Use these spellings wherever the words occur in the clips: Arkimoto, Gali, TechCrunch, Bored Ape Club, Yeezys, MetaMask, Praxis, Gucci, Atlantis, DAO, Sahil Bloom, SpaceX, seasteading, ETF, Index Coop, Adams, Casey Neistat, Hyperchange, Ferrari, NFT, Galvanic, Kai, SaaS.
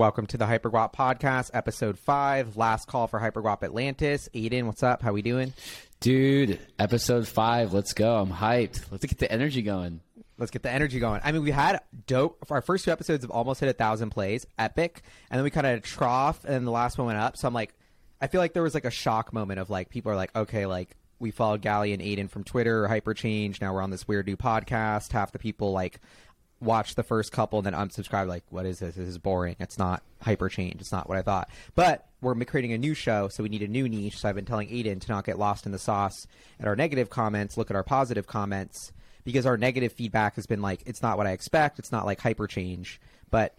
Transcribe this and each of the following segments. Welcome to the HyperGWAP podcast, episode 5, last call for HyperGWAP Atlantis. Aidan, what's up? How we doing? Dude, episode 5, let's go. I'm hyped. Let's get the energy going. I mean, we had dope. For our first two episodes have almost hit 1,000 plays, epic. And then we kind of trough, and then the last one went up. So I'm like, I feel like there was like a shock moment of like, people are like, okay, like we followed Gali and Aidan from Twitter, Hyperchange. Now we're on this weird new podcast. Half the people like watch the first couple and then unsubscribe, like, what is this? This is boring. It's not Hyperchange. It's not what I thought. But we're creating a new show, so we need a new niche. So I've been telling Aidan to not get lost in the sauce at our negative comments, look at our positive comments, because our negative feedback has been like, it's not what I expect. It's not like Hyperchange, but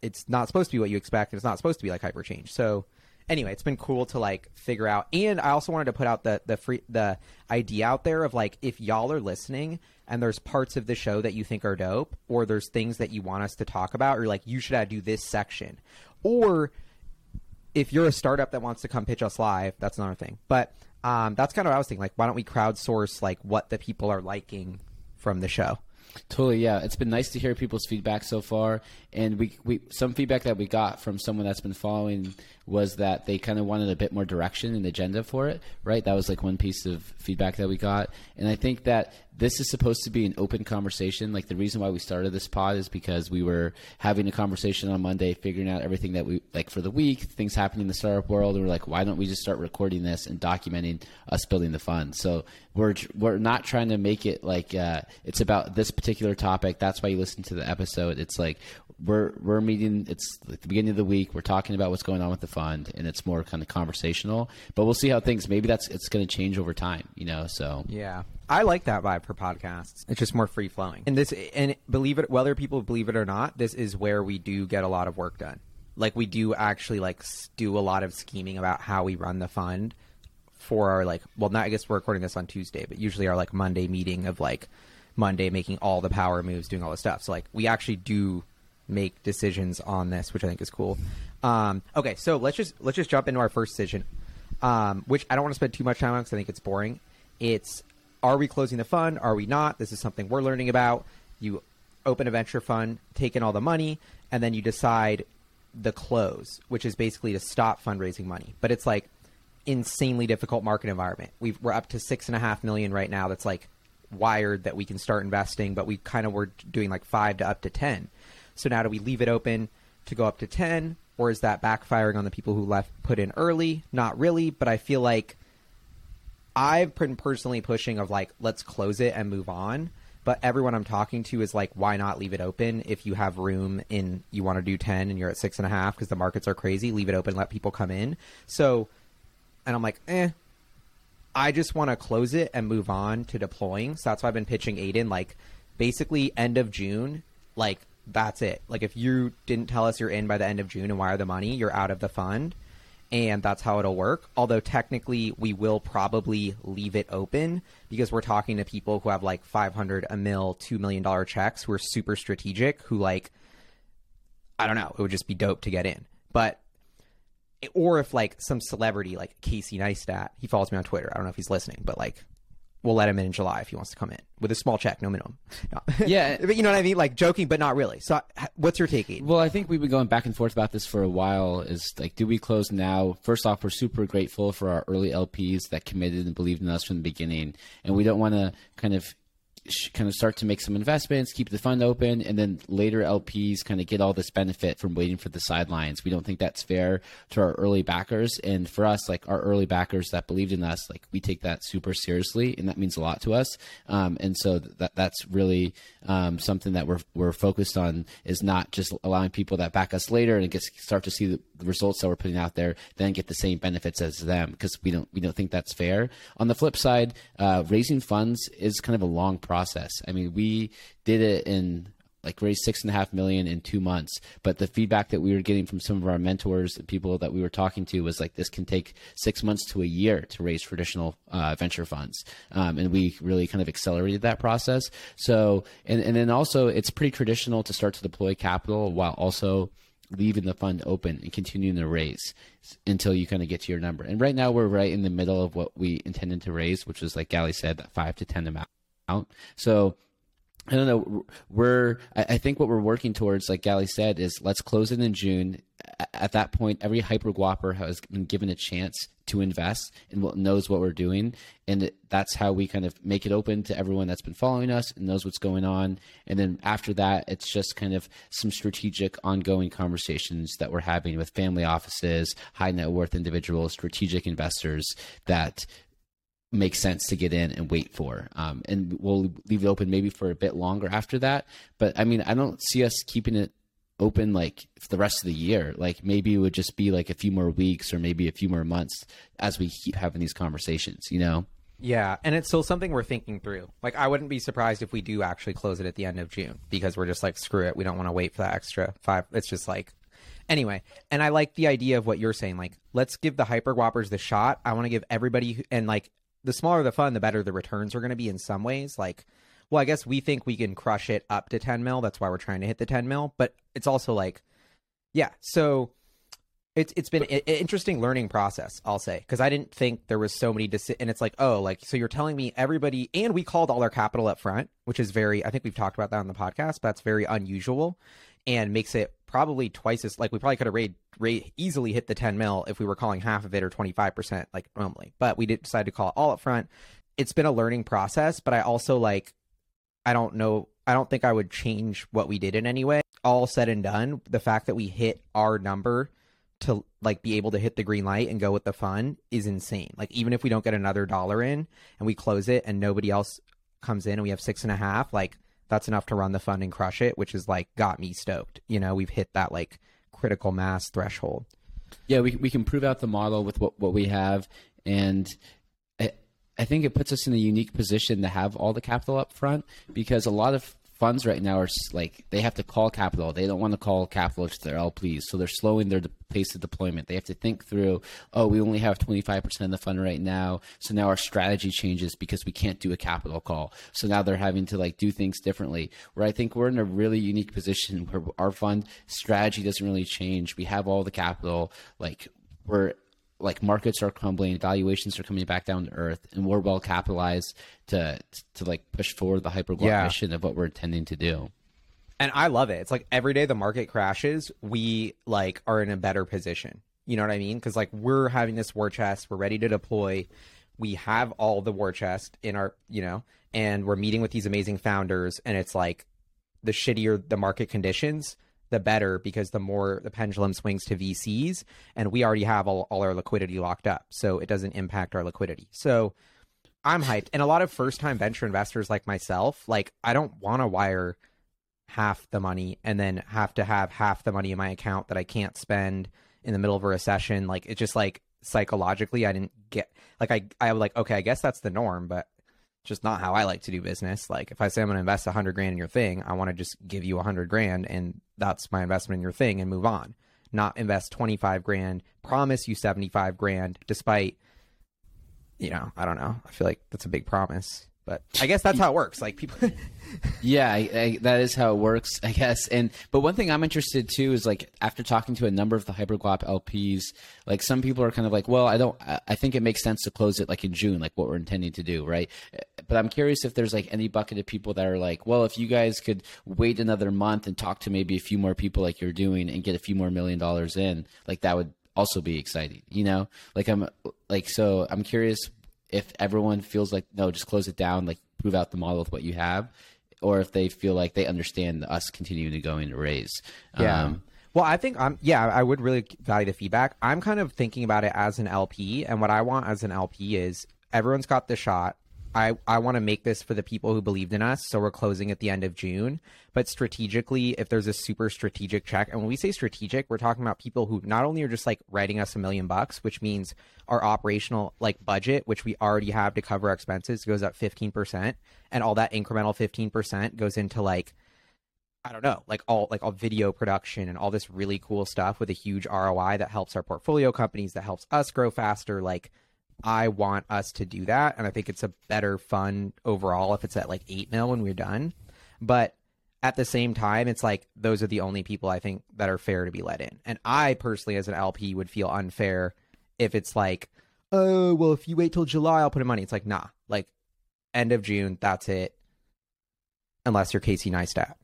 it's not supposed to be what you expect. And it's not supposed to be like Hyperchange. So anyway, it's been cool to like figure out. And I also wanted to put out the idea out there of like, if y'all are listening and there's parts of the show that you think are dope, or there's things that you want us to talk about, or like, you should do this section. Or if you're a startup that wants to come pitch us live, that's another thing. But that's kind of what I was thinking. Like, why don't we crowdsource like what the people are liking from the show? Totally, yeah. It's been nice to hear people's feedback so far, and we some feedback that we got from someone that's been following was that they kind of wanted a bit more direction and agenda for it, right? That was like one piece of feedback that we got, and I think that this is supposed to be an open conversation. Like, the reason why we started this pod is because we were having a conversation on Monday, figuring out everything that we like for the week, things happening in the startup world, and we're like, why don't we just start recording this and documenting us building the fund? So we're not trying to make it like it's about this particular topic. That's why you listen to the episode. It's like we're meeting. It's at the beginning of the week. We're talking about what's going on with the fund, and it's more kind of conversational. But we'll see how things. Maybe it's going to change over time. You know. So yeah. I like that vibe for podcasts. It's just more free flowing. And believe it, whether people believe it or not, this is where we do get a lot of work done. Like, we do actually like do a lot of scheming about how we run the fund for our like, well, not, I guess we're recording this on Tuesday, but usually our like Monday meeting of like Monday making all the power moves, doing all the stuff. So like, we actually do make decisions on this, which I think is cool. Okay. So let's just jump into our first decision, which I don't want to spend too much time on because I think it's boring. It's, are we closing the fund? Are we not? This is something we're learning about. You open a venture fund, take in all the money, and then you decide the close, which is basically to stop fundraising money. But it's like insanely difficult market environment. We're up to $6.5 million right now. That's like wired that we can start investing, but we kind of were doing like 5 to up to 10. So now do we leave it open to go up to 10, or is that backfiring on the people who put in early? Not really, but I feel like I've been personally pushing of like, let's close it and move on. But everyone I'm talking to is like, why not leave it open? If you have room and you want to do 10 and you're at 6.5 because the markets are crazy, leave it open, let people come in. So, and I'm like, I just want to close it and move on to deploying. So that's why I've been pitching Aidan, like basically end of June, like that's it. Like, if you didn't tell us you're in by the end of June and wire the money, you're out of the fund. And that's how it'll work. Although technically we will probably leave it open because we're talking to people who have like 500, a mil, $2 million checks who are super strategic, who like, I don't know, it would just be dope to get in. But, or if like some celebrity like Casey Neistat, he follows me on Twitter. I don't know if he's listening, but like, we'll let him in July if he wants to come in with a small check, no minimum. No. Yeah. But you know what I mean? Like, joking, but not really. So what's your take, Aidan? Well, I think we've been going back and forth about this for a while, is like, do we close now? First off, we're super grateful for our early LPs that committed and believed in us from the beginning. And we don't want to kind of start to make some investments, keep the fund open, and then later LPs kind of get all this benefit from waiting for the sidelines. We don't think that's fair to our early backers. And for us, like, our early backers that believed in us, like, we take that super seriously, and that means a lot to us. And so that's really something that we're focused on, is not just allowing people that back us later and start to see the results that we're putting out there, then get the same benefits as them, because we don't think that's fair. On the flip side, raising funds is kind of a long process. I mean, we did it in like raised $6.5 million in 2 months, but the feedback that we were getting from some of our mentors and people that we were talking to was like, this can take 6 months to a year to raise traditional venture funds. And we really kind of accelerated that process. So, and then also it's pretty traditional to start to deploy capital while also leaving the fund open and continuing to raise until you kind of get to your number. And right now we're right in the middle of what we intended to raise, which was, like Gali said, that 5 to 10 amount. So I don't know. I think what we're working towards, like Gali said, is let's close it in June. At that point, every HyperGWAPer has been given a chance to invest and knows what we're doing. And that's how we kind of make it open to everyone that's been following us and knows what's going on. And then after that, it's just kind of some strategic ongoing conversations that we're having with family offices, high net worth individuals, strategic investors that makes sense to get in and wait for. And we'll leave it open maybe for a bit longer after that. But I mean, I don't see us keeping it open like for the rest of the year. Like maybe it would just be like a few more weeks or maybe a few more months as we keep having these conversations, you know? Yeah. And it's still something we're thinking through. Like I wouldn't be surprised if we do actually close it at the end of June because we're just like, screw it. We don't want to wait for that extra 5. It's just like, anyway, and I like the idea of what you're saying. Like, let's give the HyperGWAPers the shot. I want to give everybody, and like, the smaller the fund, the better the returns are going to be in some ways. Like, well, I guess we think we can crush it up to 10 mil. That's why we're trying to hit the 10 mil. But it's also like, yeah. So it's been an interesting learning process, I'll say, because I didn't think there was so many and it's like, oh, like, so you're telling me everybody, and we called all our capital up front, which is very, I think we've talked about that on the podcast, but that's very unusual and makes it probably twice as, like, we probably could have easily hit the 10 mil if we were calling half of it or 25% like normally, but we did decide to call it all up front. It's been a learning process, but I also like, I don't know, I don't think I would change what we did in any way. All said and done, the fact that we hit our number to like be able to hit the green light and go with the fund is insane. Like even if we don't get another dollar in and we close it and nobody else comes in and we have 6.5, like that's enough to run the fund and crush it, which is like got me stoked. You know, we've hit that like critical mass threshold. Yeah, we can prove out the model with what we have, and I think it puts us in a unique position to have all the capital up front, because a lot of funds right now are like they have to call capital. They don't want to call capital to their LPs, so they're slowing their pace of deployment. They have to think through, oh, we only have 25% of the fund right now, so now our strategy changes because we can't do a capital call. So now they're having to like do things differently. Where I think we're in a really unique position where our fund strategy doesn't really change. We have all the capital. Like we're like markets are crumbling, valuations are coming back down to earth, and we're well capitalized to like push forward the HyperGWAP mission of what we're intending to do. And I love it. It's like every day the market crashes, we like are in a better position. You know what I mean? Because like we're having this war chest, we're ready to deploy, we have all the war chest in our, you know, and we're meeting with these amazing founders, and it's like the shittier the market conditions, the better, because the more the pendulum swings to VCs, and we already have all our liquidity locked up, so it doesn't impact our liquidity. So I'm hyped. And a lot of first-time venture investors like myself, like I don't want to wire half the money and then have to have half the money in my account that I can't spend in the middle of a recession. Like it's just like psychologically I didn't get like I was like, okay, I guess that's the norm, but just not how I like to do business. Like if I say I'm going to invest $100,000 in your thing, I want to just give you $100,000 and that's my investment in your thing and move on, not invest $25,000, promise you $75,000, despite, you know, I don't know. I feel like that's a big promise, but I guess that's how it works. Like people. Yeah, I that is how it works, I guess. And, but one thing I'm interested too is like after talking to a number of the HyperGWAP LPs, like some people are kind of like, well, I think it makes sense to close it like in June, like what we're intending to do. Right. But I'm curious if there's like any bucket of people that are like, well, if you guys could wait another month and talk to maybe a few more people like you're doing and get a few more $1 million in, like that would also be exciting, you know? Like I'm like, so I'm curious if everyone feels like, no, just close it down, like prove out the model with what you have, or if they feel like they understand us continuing to go into raise. Yeah. Well, I think I would really value the feedback. I'm kind of thinking about it as an LP, and what I want as an LP is everyone's got the shot. I want to make this for the people who believed in us, so we're closing at the end of June. But strategically, if there's a super strategic check, and when we say strategic, we're talking about people who not only are just like writing us $1 million, which means our operational like budget, which we already have to cover expenses, goes up 15%, and all that incremental 15% goes into like, I don't know, like all video production and all this really cool stuff with a huge ROI that helps our portfolio companies, that helps us grow faster, like. I want us to do that, and I think it's a better fund overall if it's at like 8 mil when we're done. But at the same time, it's like those are the only people I think that are fair to be let in. And I personally as an LP would feel unfair if it's like, oh, well, if you wait till July, I'll put in money. It's like, nah, like end of June, that's it. unless you're Casey Neistat.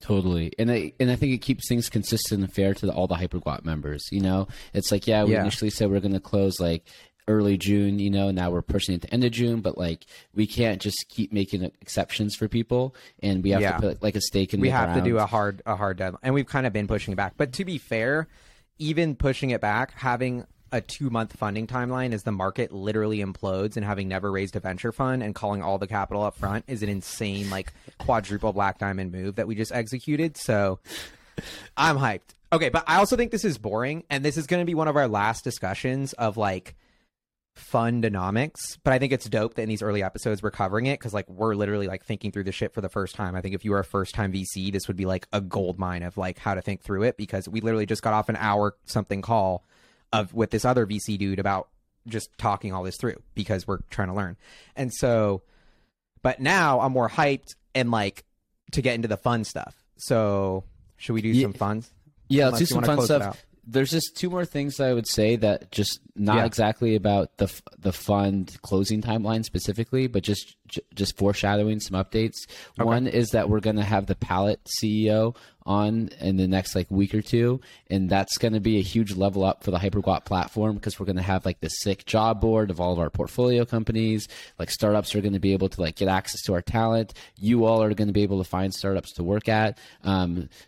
Totally. And I think it keeps things consistent and fair to all the HyperGWAP members. You know, it's like, yeah, we initially said we're going to close like early June, you know, now we're pushing it to end of June, but like we can't just keep making exceptions for people, and we have to put like a stake in the ground. We have to do a hard deadline, and we've kind of been pushing it back. But to be fair, even pushing it back, having a 2-month funding timeline as the market literally implodes and having never raised a venture fund and calling all the capital up front is an insane like quadruple black diamond move that we just executed. So I'm hyped. Okay, but I also think this is boring, and this is going to be one of our last discussions of like fundonomics, but I think it's dope that in these early episodes we're covering it, because like we're literally like thinking through this shit for the first time. I think if you were a first time VC, this would be like a gold mine of like how to think through it, because we literally just got off an hour something call with this other VC dude about just talking all this through because we're trying to learn. And so, but now I'm more hyped and like to get into the fun stuff. So should we do some fun? Yeah, let's do some fun stuff. There's just two more things that I would say that just not exactly about the fund closing timeline specifically, but just foreshadowing some updates. Okay. One is that we're going to have the Pallet CEO on in the next like week or two, and that's going to be a huge level up for the HyperGWAP platform, because we're going to have like the sick job board of all of our portfolio companies. Like startups are going to be able to like get access to our talent. You all are going to be able to find startups to work at.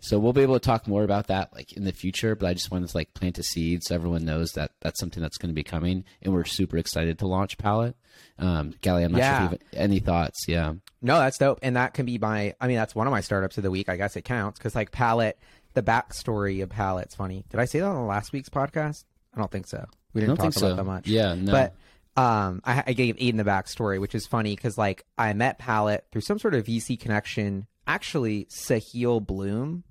So we'll be able to talk more about that like in the future, but I just wanted to like plant a seed so everyone knows that that's something that's going to be coming, and we're super excited to launch Pallet. Gali, I'm not sure if you have any thoughts. Yeah. No, that's dope. And that can be that's one of my startups of the week. I guess it counts, because like Pallet, the backstory of Pallet's funny. Did I say that on the last week's podcast? I don't think so. We didn't talk about that much. Yeah, no. But I gave Aidan the backstory, which is funny because like I met Pallet through some sort of VC connection. Actually, Sahil Bloom,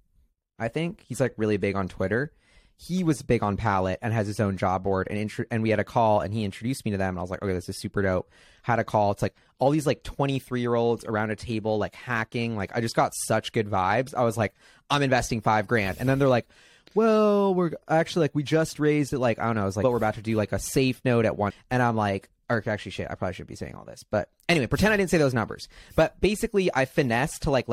I think. He's like really big on Twitter. He was big on Pallet and has his own job board, and we had a call, and he introduced me to them, and I was like, okay, this is super dope. Had a call. It's like all these like 23-year-olds around a table like hacking. Like I just got such good vibes. I was like, I'm investing $5,000, and then they're like, well, we're actually like we just raised it. Like I don't know. I was like, but we're about to do like a safe note at one, and I'm like, or actually, shit, I probably shouldn't be saying all this, but anyway, pretend I didn't say those numbers. But basically, I finessed to like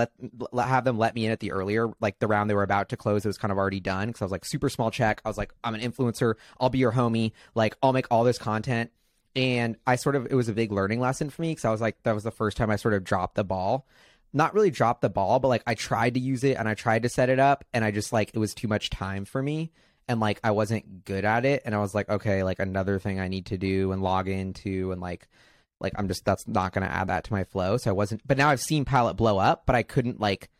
have them let me in at the earlier, like the round they were about to close. It was kind of already done, because I was like super small check. I was like, I'm an influencer. I'll be your homie. Like I'll make all this content. And I sort of, it was a big learning lesson for me, because I was like, that was the first time I sort of dropped the ball. Not really dropped the ball, but like I tried to use it and I tried to set it up, and I just like it was too much time for me. And like I wasn't good at it, and I was like, okay, like another thing I need to do and log into, and like I'm just, that's not going to add that to my flow. So I wasn't, but now I've seen Pallet blow up, but I couldn't like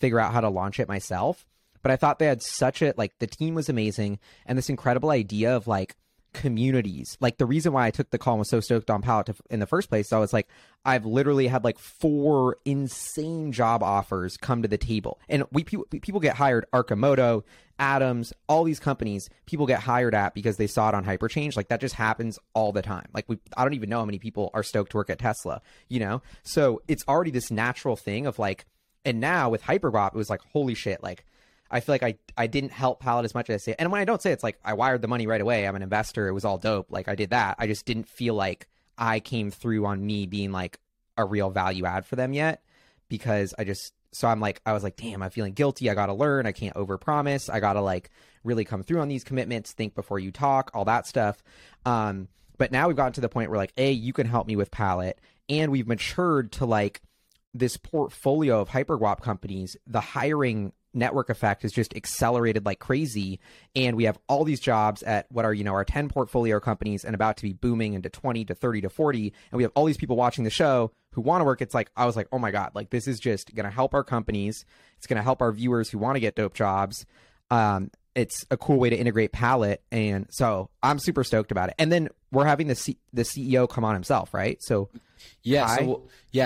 figure out how to launch it myself. But I thought they had such a, like the team was amazing, and this incredible idea of like communities. Like the reason why I took the call and was so stoked on Pallet in the first place, so I was like, I've literally had like 4 insane job offers come to the table, and people get hired. Arkimoto, Adams, all these companies people get hired at because they saw it on Hyperchange. Like that just happens all the time. Like I don't even know how many people are stoked to work at Tesla, you know? So it's already this natural thing of like, and now with HyperGWAP, it was like, holy shit, like I feel like I didn't help Pallet as much as I say. And when I don't say it's like I wired the money right away. I'm an investor. It was all dope. Like I did that. I just didn't feel like I came through on me being like a real value add for them yet, because I was like, damn, I'm feeling guilty. I got to learn. I can't overpromise. I got to like really come through on these commitments. Think before you talk, all that stuff. But now we've gotten to the point where like, A, you can help me with Pallet, and we've matured to like this portfolio of HyperGWAP companies. The hiring network effect has just accelerated like crazy, and we have all these jobs at what are, you know, our 10 portfolio companies, and about to be booming into 20 to 30 to 40, and we have all these people watching the show who want to work. It's like, I was like, oh my god, like this is just gonna help our companies. It's gonna help our viewers who want to get dope jobs. It's a cool way to integrate Pallet, and so I'm super stoked about it. And then we're having the CEO come on himself, right? So yeah,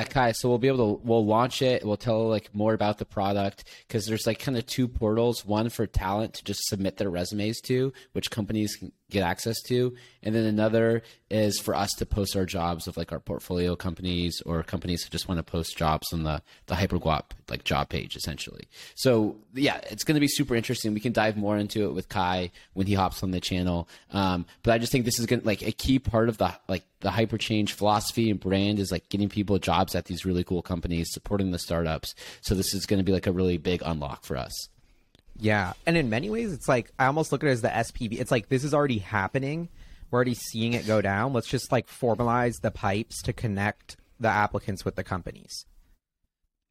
Kai. So we'll be able to, we'll launch it. We'll tell like more about the product, because there's like kind of 2 portals, one for talent to just submit their resumes to, which companies can get access to. And then another is for us to post our jobs of like our portfolio companies, or companies who just want to post jobs on the HyperGWAP like job page essentially. So yeah, it's going to be super interesting. We can dive more into it with Kai when he hops on the channel. But I just think this is going to like a key part of the like the Hyperchange philosophy and brand is like getting people jobs at these really cool companies, supporting the startups. So this is going to be like a really big unlock for us. Yeah. And in many ways, it's like, I almost look at it as the SPV. It's like, this is already happening. We're already seeing it go down. Let's just like formalize the pipes to connect the applicants with the companies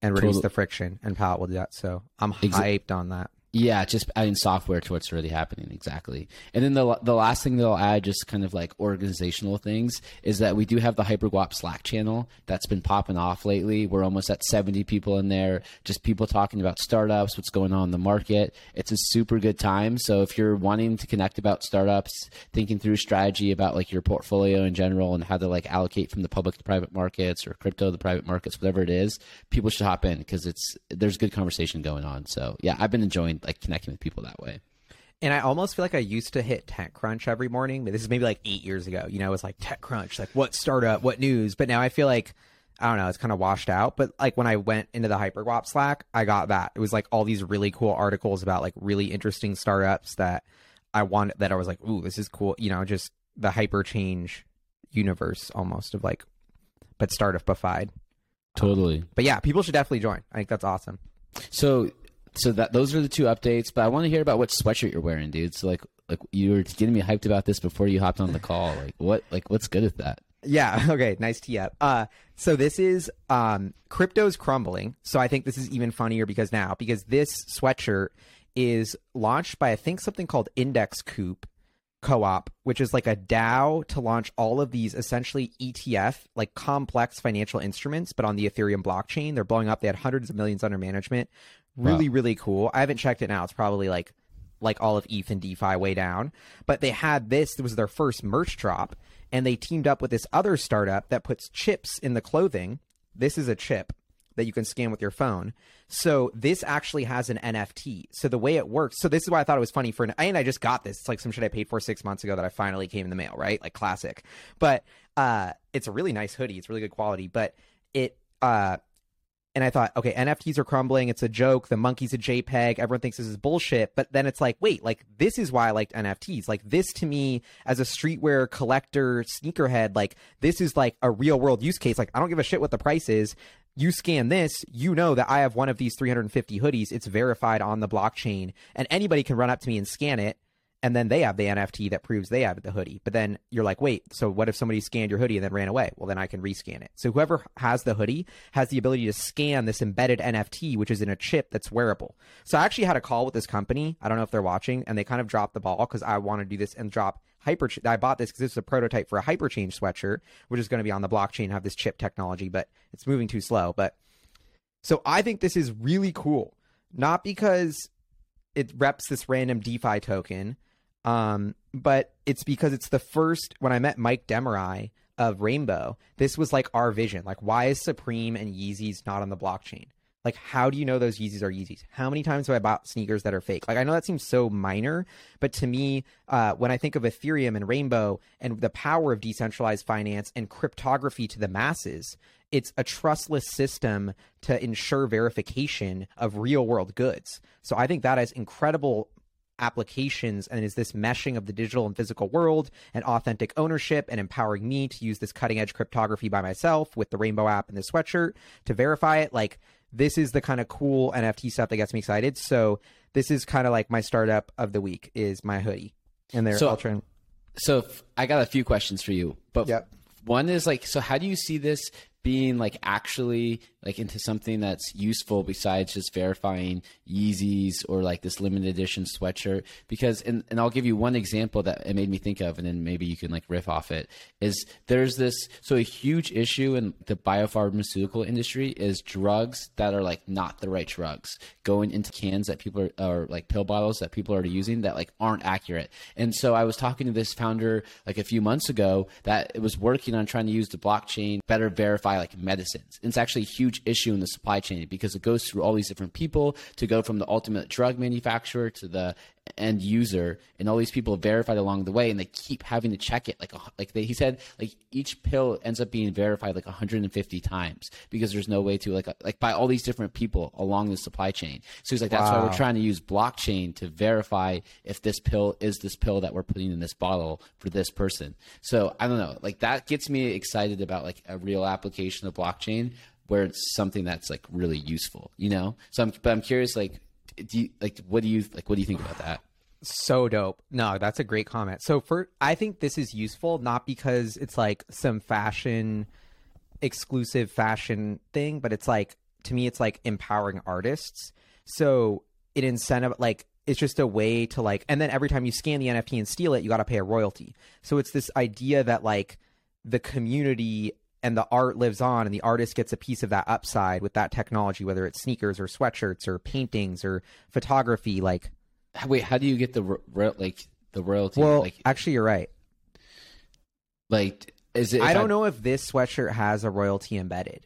and reduce the friction, and Pallet will do that. So I'm hyped on that. Yeah, just adding software to what's already happening, exactly. And then the last thing that I'll add, just kind of like organizational things, is that we do have the HyperGWAP Slack channel that's been popping off lately. We're almost at 70 people in there, just people talking about startups, what's going on in the market. It's a super good time. So if you're wanting to connect about startups, thinking through strategy about like your portfolio in general and how to like allocate from the public to private markets or crypto to the private markets, whatever it is, people should hop in because there's good conversation going on. So yeah, I've been enjoying like connecting with people that way. And I almost feel like I used to hit TechCrunch every morning, but this is maybe like 8 years ago. You know, it's like TechCrunch, like what startup, what news. But now I feel like, I don't know, it's kind of washed out. But like when I went into the HyperGWAP Slack, I got that. It was like all these really cool articles about like really interesting startups that I wanted, that I was like, ooh, this is cool. You know, just the Hyperchange universe almost of like, but startup-ified. Totally. But yeah, people should definitely join. I think that's awesome. So that those are the two updates, but I want to hear about what sweatshirt you're wearing, dude. So like you were getting me hyped about this before you hopped on the call. What's good at that? Yeah. Okay. Nice tee up. So this is crypto's crumbling. So I think this is even funnier because this sweatshirt is launched by I think something called Index Coop Co-op, which is like a DAO to launch all of these essentially ETF, like complex financial instruments, but on the Ethereum blockchain. They're blowing up. They had hundreds of millions under management. Really, wow. Really cool. I haven't checked it now. It's probably like all of ETH and DeFi way down. But they had this. It was their first merch drop. And they teamed up with this other startup that puts chips in the clothing. This is a chip that you can scan with your phone. So this actually has an NFT. So the way it works. So this is why I thought it was funny and I just got this. It's like some shit I paid for 6 months ago that I finally came in the mail, right? Like classic. But it's a really nice hoodie. It's really good quality. But it... And I thought, okay, NFTs are crumbling. It's a joke. The monkey's a JPEG. Everyone thinks this is bullshit. But then it's like, wait, like this is why I liked NFTs. Like this to me as a streetwear collector, sneakerhead, like this is like a real world use case. Like I don't give a shit what the price is. You scan this, you know that I have one of these 350 hoodies. It's verified on the blockchain and anybody can run up to me and scan it. And then they have the NFT that proves they have the hoodie. But then you're like, wait, so what if somebody scanned your hoodie and then ran away? Well, then I can rescan it. So whoever has the hoodie has the ability to scan this embedded NFT, which is in a chip that's wearable. So I actually had a call with this company. I don't know if they're watching. And they kind of dropped the ball because I want to do this and drop Hyperchange. I bought this because this is a prototype for a Hyperchange sweatshirt, which is going to be on the blockchain, have this chip technology, but it's moving too slow. But so I think this is really cool, not because it reps this random DeFi token. But it's because it's the first, when I met Mike Demerai of Rainbow, this was like our vision. Like, why is Supreme and Yeezys not on the blockchain? Like, how do you know those Yeezys are Yeezys? How many times have I bought sneakers that are fake? Like, I know that seems so minor, but to me, when I think of Ethereum and Rainbow and the power of decentralized finance and cryptography to the masses, it's a trustless system to ensure verification of real world goods. So I think that is incredible applications and is this meshing of the digital and physical world and authentic ownership and empowering me to use this cutting edge cryptography by myself with the Rainbow app and the sweatshirt to verify it. Like this is the kind of cool NFT stuff that gets me excited. So this is kind of like my startup of the week is my hoodie and they're ultra. So I got a few questions for you, but yep. One is like, so how do you see this being like actually like into something that's useful besides just verifying Yeezys or like this limited edition sweatshirt? Because, and I'll give you one example that it made me think of, and then maybe you can like riff off it, is there's this, so a huge issue in the biopharmaceutical industry is drugs that are like not the right drugs going into cans that people are or like pill bottles that people are using that like aren't accurate. And so I was talking to this founder like a few months ago that it was working on trying to use the blockchain better verify like medicines. It's actually a huge issue in the supply chain because it goes through all these different people to go from the ultimate drug manufacturer to the end user, and all these people verified along the way, and they keep having to check it. He said, each pill ends up being verified 150 times because there's no way to by all these different people along the supply chain. So he's like, that's why we're trying to use blockchain to verify if this pill is this pill that we're putting in this bottle for this person. So I don't know, that gets me excited about a real application of blockchain where it's something that's really useful, you know? So I'm curious, what do you think about that? So dope. No, that's a great comment. So I think this is useful, not because it's some exclusive fashion thing, but it's to me, it's empowering artists. So it it's just a way to and then every time you scan the NFT and steal it, you got to pay a royalty. So it's this idea that the community and the art lives on, and the artist gets a piece of that upside with that technology, whether it's sneakers or sweatshirts or paintings or photography. Wait, how do you get the royalty? Well, actually, you're right. Is it? I don't know if this sweatshirt has a royalty embedded,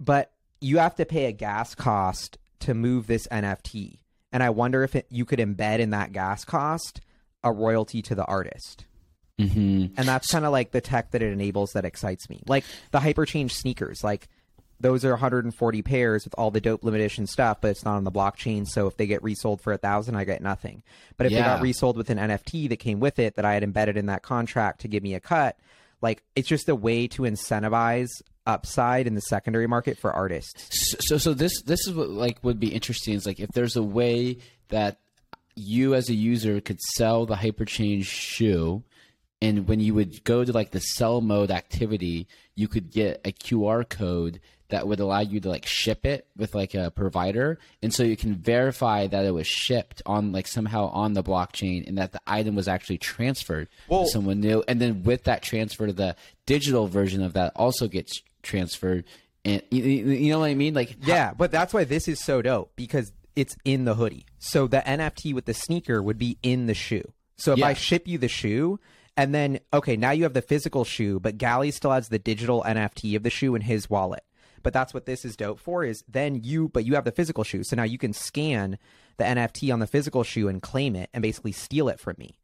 but you have to pay a gas cost to move this NFT, and I wonder if you could embed in that gas cost a royalty to the artist. Mm-hmm. And that's kind of the tech that it enables that excites me. The Hyperchange sneakers, those are 140 pairs with all the dope limited edition stuff, but it's not on the blockchain. So if they get resold for 1,000, I get nothing. But if they got resold with an NFT that came with it that I had embedded in that contract to give me a cut, it's just a way to incentivize upside in the secondary market for artists. So this is what would be interesting is if there's a way that you as a user could sell the Hyperchange shoe. And when you would go to the sell mode activity, you could get a QR code that would allow you to ship it with a provider. And so you can verify that it was shipped on somehow on the blockchain and that the item was actually transferred to someone new. And then with that transfer, the digital version of that also gets transferred. And you know what I mean? But that's why this is so dope, because it's in the hoodie. So the NFT with the sneaker would be in the shoe. So if I ship you the shoe, and then, okay, now you have the physical shoe, but Gali still has the digital NFT of the shoe in his wallet. But that's what this is dope for, is but you have the physical shoe. So now you can scan the NFT on the physical shoe and claim it and basically steal it from me.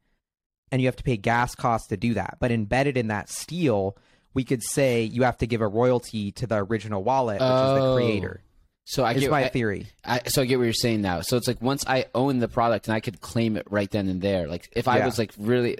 And you have to pay gas costs to do that. But embedded in that steal, we could say you have to give a royalty to the original wallet, which is the creator. So theory. So I get what you're saying now. So it's once I own the product and I could claim it right then and there. If I was really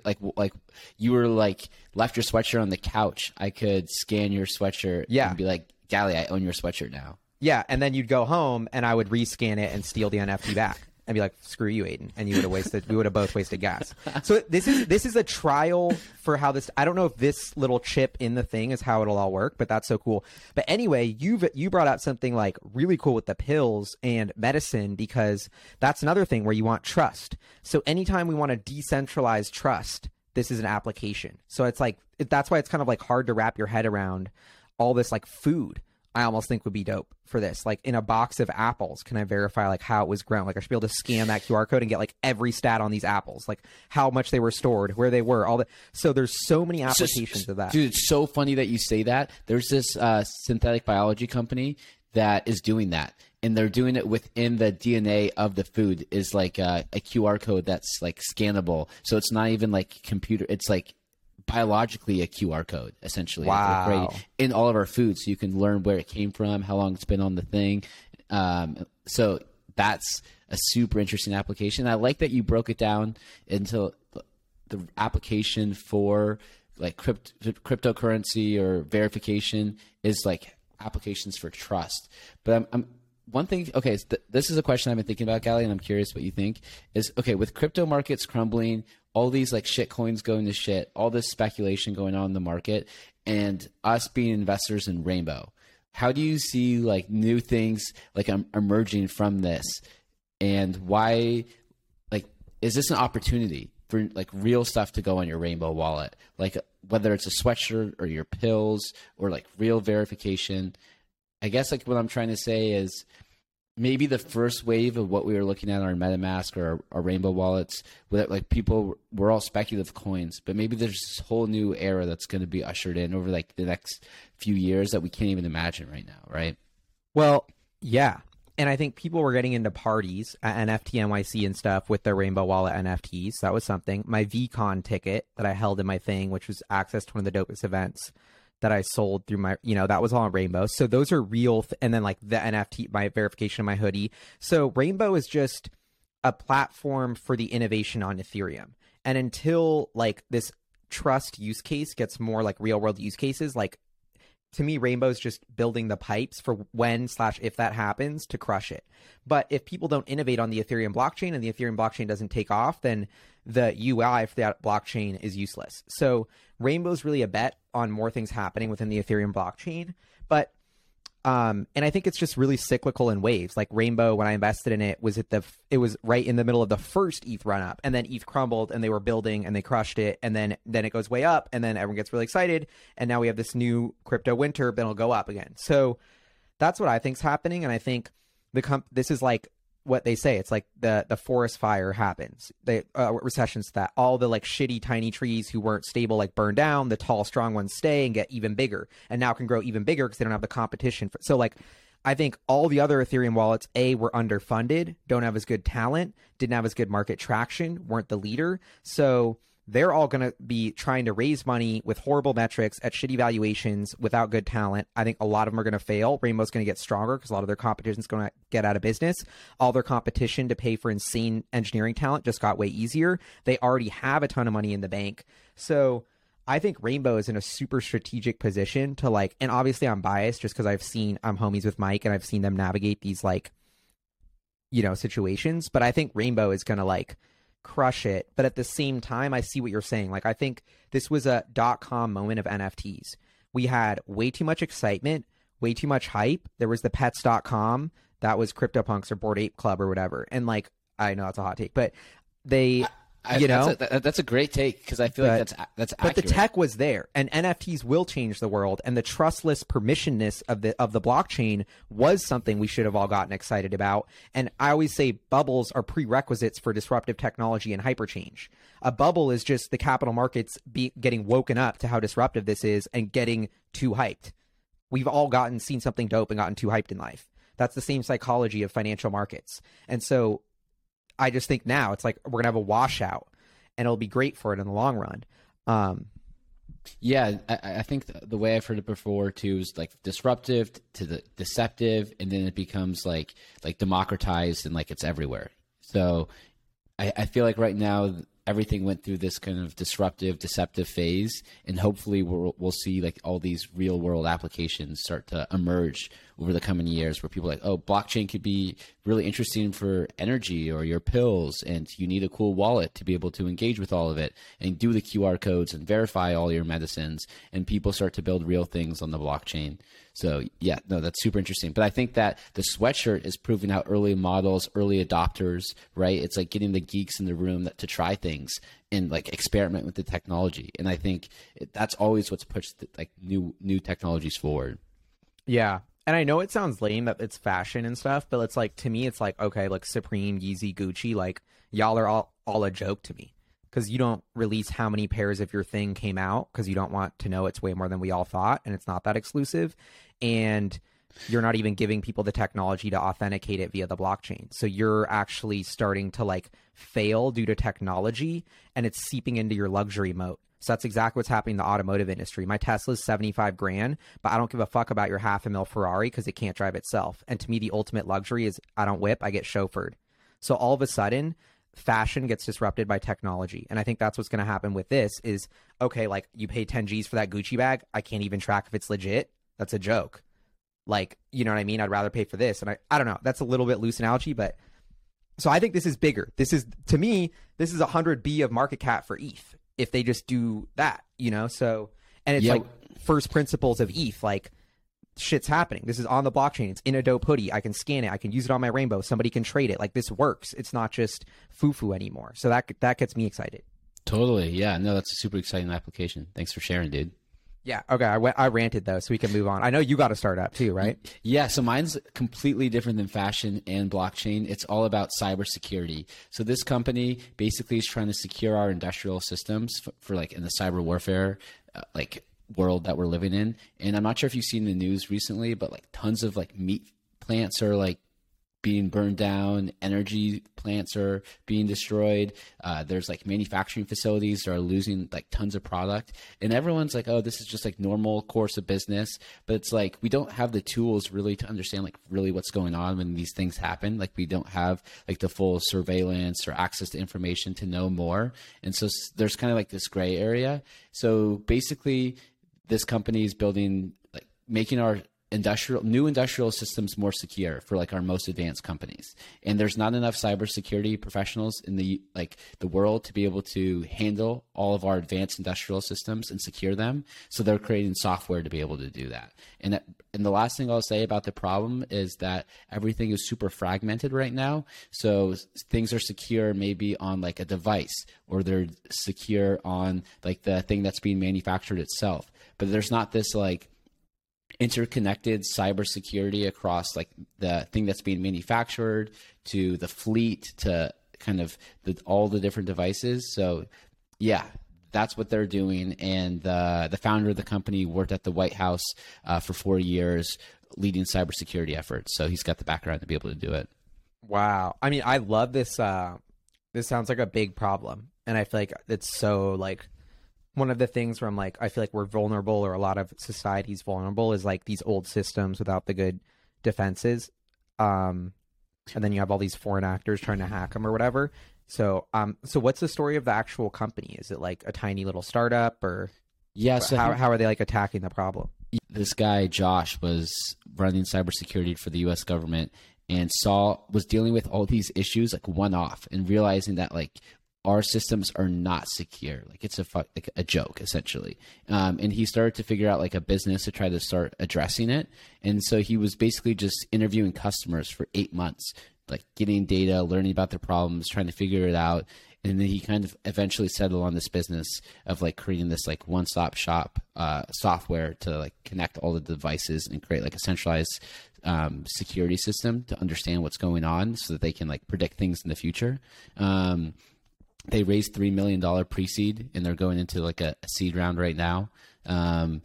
you were left your sweatshirt on the couch, I could scan your sweatshirt and be Gali, I own your sweatshirt now. Yeah, and then you'd go home and I would rescan it and steal the NFT back and be screw you, Aidan, and you would have wasted. We would have both wasted gas. So this is a trial for how this. I don't know if this little chip in the thing is how it'll all work, but that's so cool. But anyway, you brought out something really cool with the pills and medicine, because that's another thing where you want trust. So anytime we want to decentralize trust, this is an application. So it's that's why it's kind of hard to wrap your head around all this food. I almost think would be dope for this. In a box of apples, can I verify how it was grown? I should be able to scan that QR code and get every stat on these apples, how much they were stored, where they were, all that. So there's so many applications of that. Dude, it's so funny that you say that. There's this synthetic biology company that is doing that, and they're doing it within the DNA of the food is a QR code that's scannable. So it's not even computer. It's biologically a QR code essentially. Wow. In all of our food, so you can learn where it came from, how long it's been on the thing. So that's a super interesting application. I like that you broke it down into the application for cryptocurrency or verification is applications for trust. But I'm one thing, okay, this is a question I've been thinking about, Gali, and I'm curious what you think is, okay, with crypto markets crumbling, all these shit coins going to shit, all this speculation going on in the market, and us being investors in Rainbow, how do you see new things emerging from this? And why, is this an opportunity for real stuff to go on your Rainbow wallet? Whether it's a sweatshirt or your pills or real verification. I guess what I'm trying to say is maybe the first wave of what we were looking at on our MetaMask or our Rainbow wallets, that people were all speculative coins, but maybe there's this whole new era that's going to be ushered in over the next few years that we can't even imagine right now, right? Well, yeah. And I think people were getting into parties at NFT NYC and stuff with their Rainbow Wallet NFTs. So that was something. My VCon ticket that I held in my thing, which was access to one of the dopest events that I sold through my, you know, that was all on Rainbow. So those are real. And then like the NFT, my verification of my hoodie. So Rainbow is just a platform for the innovation on Ethereum. And until like this trust use case gets more like real world use cases, like to me, Rainbow is just building the pipes for when / if that happens to crush it. But if people don't innovate on the Ethereum blockchain and the Ethereum blockchain doesn't take off, then the UI for that blockchain is useless. So Rainbow is really a bet on more things happening within the Ethereum blockchain. But and I think it's just really cyclical in waves. Like Rainbow, when I invested in it, it was right in the middle of the first ETH run up, and then ETH crumbled, and they were building, and they crushed it, and then it goes way up, and then everyone gets really excited, and now we have this new crypto winter, but it'll go up again. So that's what I think's happening, and I think this is like what they say. It's like the forest fire happens. The recessions that all the like shitty tiny trees who weren't stable like burn down. The tall strong ones stay and get even bigger, and now can grow even bigger because they don't have the competition. So like I think all the other Ethereum wallets were underfunded, don't have as good talent, didn't have as good market traction, weren't the leader. So they're all going to be trying to raise money with horrible metrics at shitty valuations without good talent. I think a lot of them are going to fail. Rainbow's going to get stronger because a lot of their competition is going to get out of business. All their competition to pay for insane engineering talent just got way easier. They already have a ton of money in the bank. So I think Rainbow is in a super strategic position to like, and obviously I'm biased just because I'm homies with Mike and I've seen them navigate these like, you know, situations. But I think Rainbow is going to like crush it. But at the same time, I see what you're saying. Like, I think this was a .com moment of NFTs. We had way too much excitement, way too much hype. There was the pets.com that was CryptoPunks or Bored Ape Club or whatever. And like, I know that's a hot take, but that's a great take because I feel like that's accurate. But the tech was there, and NFTs will change the world, and the trustless permissionness of the blockchain was something we should have all gotten excited about. And I always say bubbles are prerequisites for disruptive technology and hyperchange. A bubble is just the capital markets getting woken up to how disruptive this is and getting too hyped. We've all seen something dope and gotten too hyped in life. That's the same psychology of financial markets, and so I just think now it's like we're going to have a washout, and it'll be great for it in the long run. Yeah, I think the way I've heard it before too is like disruptive to the deceptive, and then it becomes like democratized and like it's everywhere. So I feel like right now everything went through this kind of disruptive, deceptive phase, and hopefully we'll see like all these real world applications start to emerge over the coming years where people are like, oh, blockchain could be really interesting for energy or your pills, and you need a cool wallet to be able to engage with all of it and do the QR codes and verify all your medicines, and people start to build real things on the blockchain. So yeah, no, that's super interesting. But I think that the sweatshirt is proving out early models, early adopters, right? It's like getting the geeks in the room to try things and like experiment with the technology. And I think that's always what's pushed like new technologies forward. Yeah. And I know it sounds lame that it's fashion and stuff, but it's like, to me, it's like, okay, like Supreme, Yeezy, Gucci, like y'all are all a joke to me because you don't release how many pairs of your thing came out because you don't want to know it's way more than we all thought and it's not that exclusive. And you're not even giving people the technology to authenticate it via the blockchain. So you're actually starting to like fail due to technology, and it's seeping into your luxury moat. So that's exactly what's happening in the automotive industry. My Tesla's $75,000, but I don't give a fuck about your $500,000 Ferrari because it can't drive itself. And to me, the ultimate luxury is I don't whip, I get chauffeured. So all of a sudden, fashion gets disrupted by technology. And I think that's what's going to happen with this is, okay, like you pay $10,000 for that Gucci bag. I can't even track if it's legit. That's a joke. Like, you know what I mean? I'd rather pay for this. And I don't know. That's a little bit loose analogy, but so I think this is bigger. This is, to me, this is $100 billion of market cap for ETH. If they just do that, you know, so, and it's like first principles of ETH, like shit's happening. This is on the blockchain. It's in a dope hoodie. I can scan it. I can use it on my Rainbow. Somebody can trade it. Like this works. It's not just foo-foo anymore. So that gets me excited. Totally. Yeah, no, that's a super exciting application. Thanks for sharing, dude. Yeah. Okay. I ranted though, so we can move on. I know you got a startup too, right? Yeah. So mine's completely different than fashion and blockchain. It's all about cybersecurity. So this company basically is trying to secure our industrial systems for like in the cyber warfare, like world that we're living in. And I'm not sure if you've seen the news recently, but like tons of like meat plants are like being burned down, energy plants are being destroyed. There's like manufacturing facilities that are losing like tons of product, and everyone's like, oh, this is just like normal course of business. But it's like, we don't have the tools really to understand like really what's going on when these things happen. Like we don't have like the full surveillance or access to information to know more. And so there's kind of like this gray area. So basically this company is building, like making our new industrial systems more secure for like our most advanced companies. And there's not enough cybersecurity professionals in the world to be able to handle all of our advanced industrial systems and secure them. So they're creating software to be able to do that. And the last thing I'll say about the problem is that everything is super fragmented right now. So things are secure maybe on like a device, or they're secure on like the thing that's being manufactured itself. But there's not this like interconnected cybersecurity across like the thing that's being manufactured to the fleet to kind of all the different devices. So yeah, that's what they're doing. And the founder of the company worked at the White House for 4 years leading cybersecurity efforts. So he's got the background to be able to do it. Wow. I mean, I love this. This sounds like a big problem. And I feel like it's so like one of the things where I'm like, I feel like we're vulnerable, or a lot of society's vulnerable, is like these old systems without the good defenses. And then you have all these foreign actors trying to hack them or whatever. So what's the story of the actual company? Is it like a tiny little startup, or yeah, so how are they like attacking the problem? This guy, Josh, was running cybersecurity for the US government and was dealing with all these issues like one off, and realizing that like our systems are not secure. Like it's a joke essentially. And he started to figure out like a business to try to start addressing it. And so he was basically just interviewing customers for 8 months, like getting data, learning about their problems, trying to figure it out. And then he kind of eventually settled on this business of like creating this like one-stop shop software to like connect all the devices and create like a centralized security system to understand what's going on so that they can like predict things in the future. They raised $3 million pre-seed, and they're going into like a seed round right now. And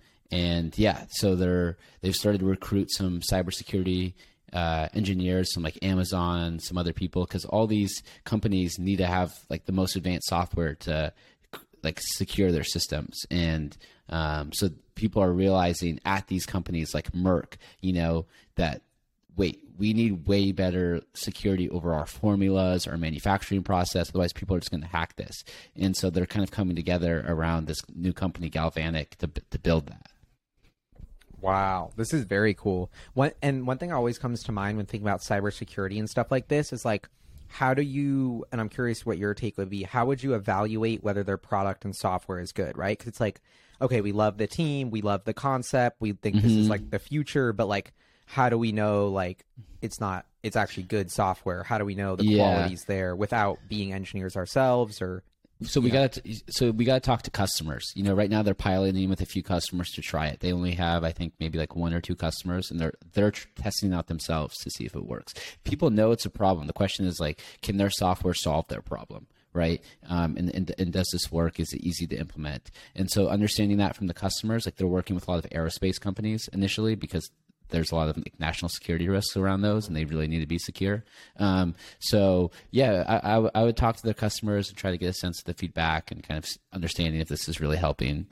yeah, so they've started to recruit some cybersecurity engineers, some like Amazon, some other people, because all these companies need to have like the most advanced software to like secure their systems. And so people are realizing at these companies like Merck, you know, that we need way better security over our formulas, our manufacturing process. Otherwise, people are just going to hack this. And so they're kind of coming together around this new company, Galvanic, to build that. Wow, this is very cool. One thing always comes to mind when thinking about cybersecurity and stuff like this is like, how do you, and I'm curious what your take would be, how would you evaluate whether their product and software is good, right? Because it's like, okay, we love the team, we love the concept, we think this is like the future, but like, how do we know like it's actually good software? How do we know the quality's there without being engineers ourselves? Or we got to talk to customers. You know, right now they're piloting with a few customers to try it. They only have, I think, maybe like 1 or 2 customers, and they're testing out themselves to see if it works. People know it's a problem. The question is like, can their software solve their problem? Right. And does this work? Is it easy to implement? And so understanding that from the customers, like they're working with a lot of aerospace companies initially, because there's a lot of like national security risks around those, and they really need to be secure. I would talk to their customers and try to get a sense of the feedback and kind of understanding if this is really helping.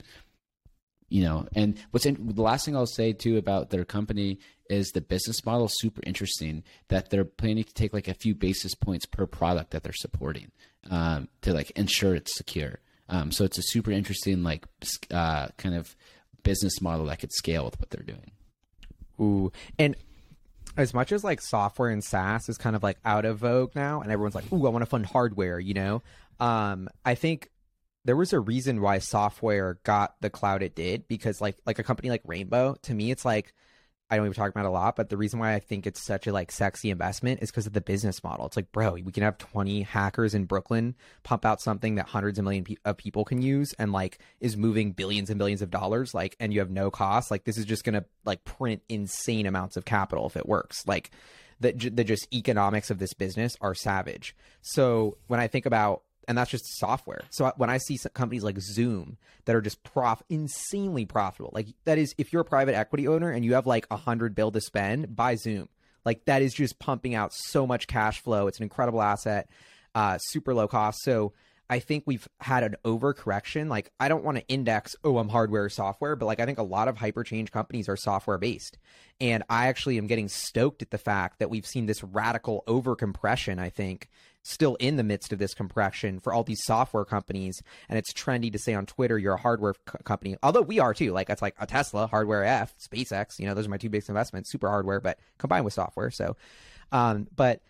You know, and the last thing I'll say too about their company is the business model is super interesting, that they're planning to take like a few basis points per product that they're supporting to like ensure it's secure. So it's a super interesting like kind of business model that could scale with what they're doing. Ooh, and as much as like software and SaaS is kind of like out of vogue now, and everyone's like, ooh, I want to fund hardware, you know? I think there was a reason why software got the clout it did, because like a company like Rainbow, to me, it's like, I don't even talk about it a lot, but the reason why I think it's such a like sexy investment is because of the business model. It's like, bro, we can have 20 hackers in Brooklyn pump out something that hundreds of millions of people can use, and like is moving billions and billions of dollars, like, and you have no cost. Like this is just going to like print insane amounts of capital if it works. Like the just economics of this business are savage. So when I think about, and that's just software. So when I see companies like Zoom that are just insanely profitable, like that is, if you're a private equity owner and you have like $100 billion to spend, buy Zoom. Like that is just pumping out so much cash flow. It's an incredible asset, super low cost. So I think we've had an overcorrection. Like I don't want to index, oh, I'm hardware or software, but like I think a lot of hyperchange companies are software based. And I actually am getting stoked at the fact that we've seen this radical overcompression, I think, still in the midst of this compression for all these software companies. And it's trendy to say on Twitter, you're a hardware company, although we are too. Like that's like a Tesla, hardware F, SpaceX, you know, those are my two biggest investments, super hardware, but combined with software. So, but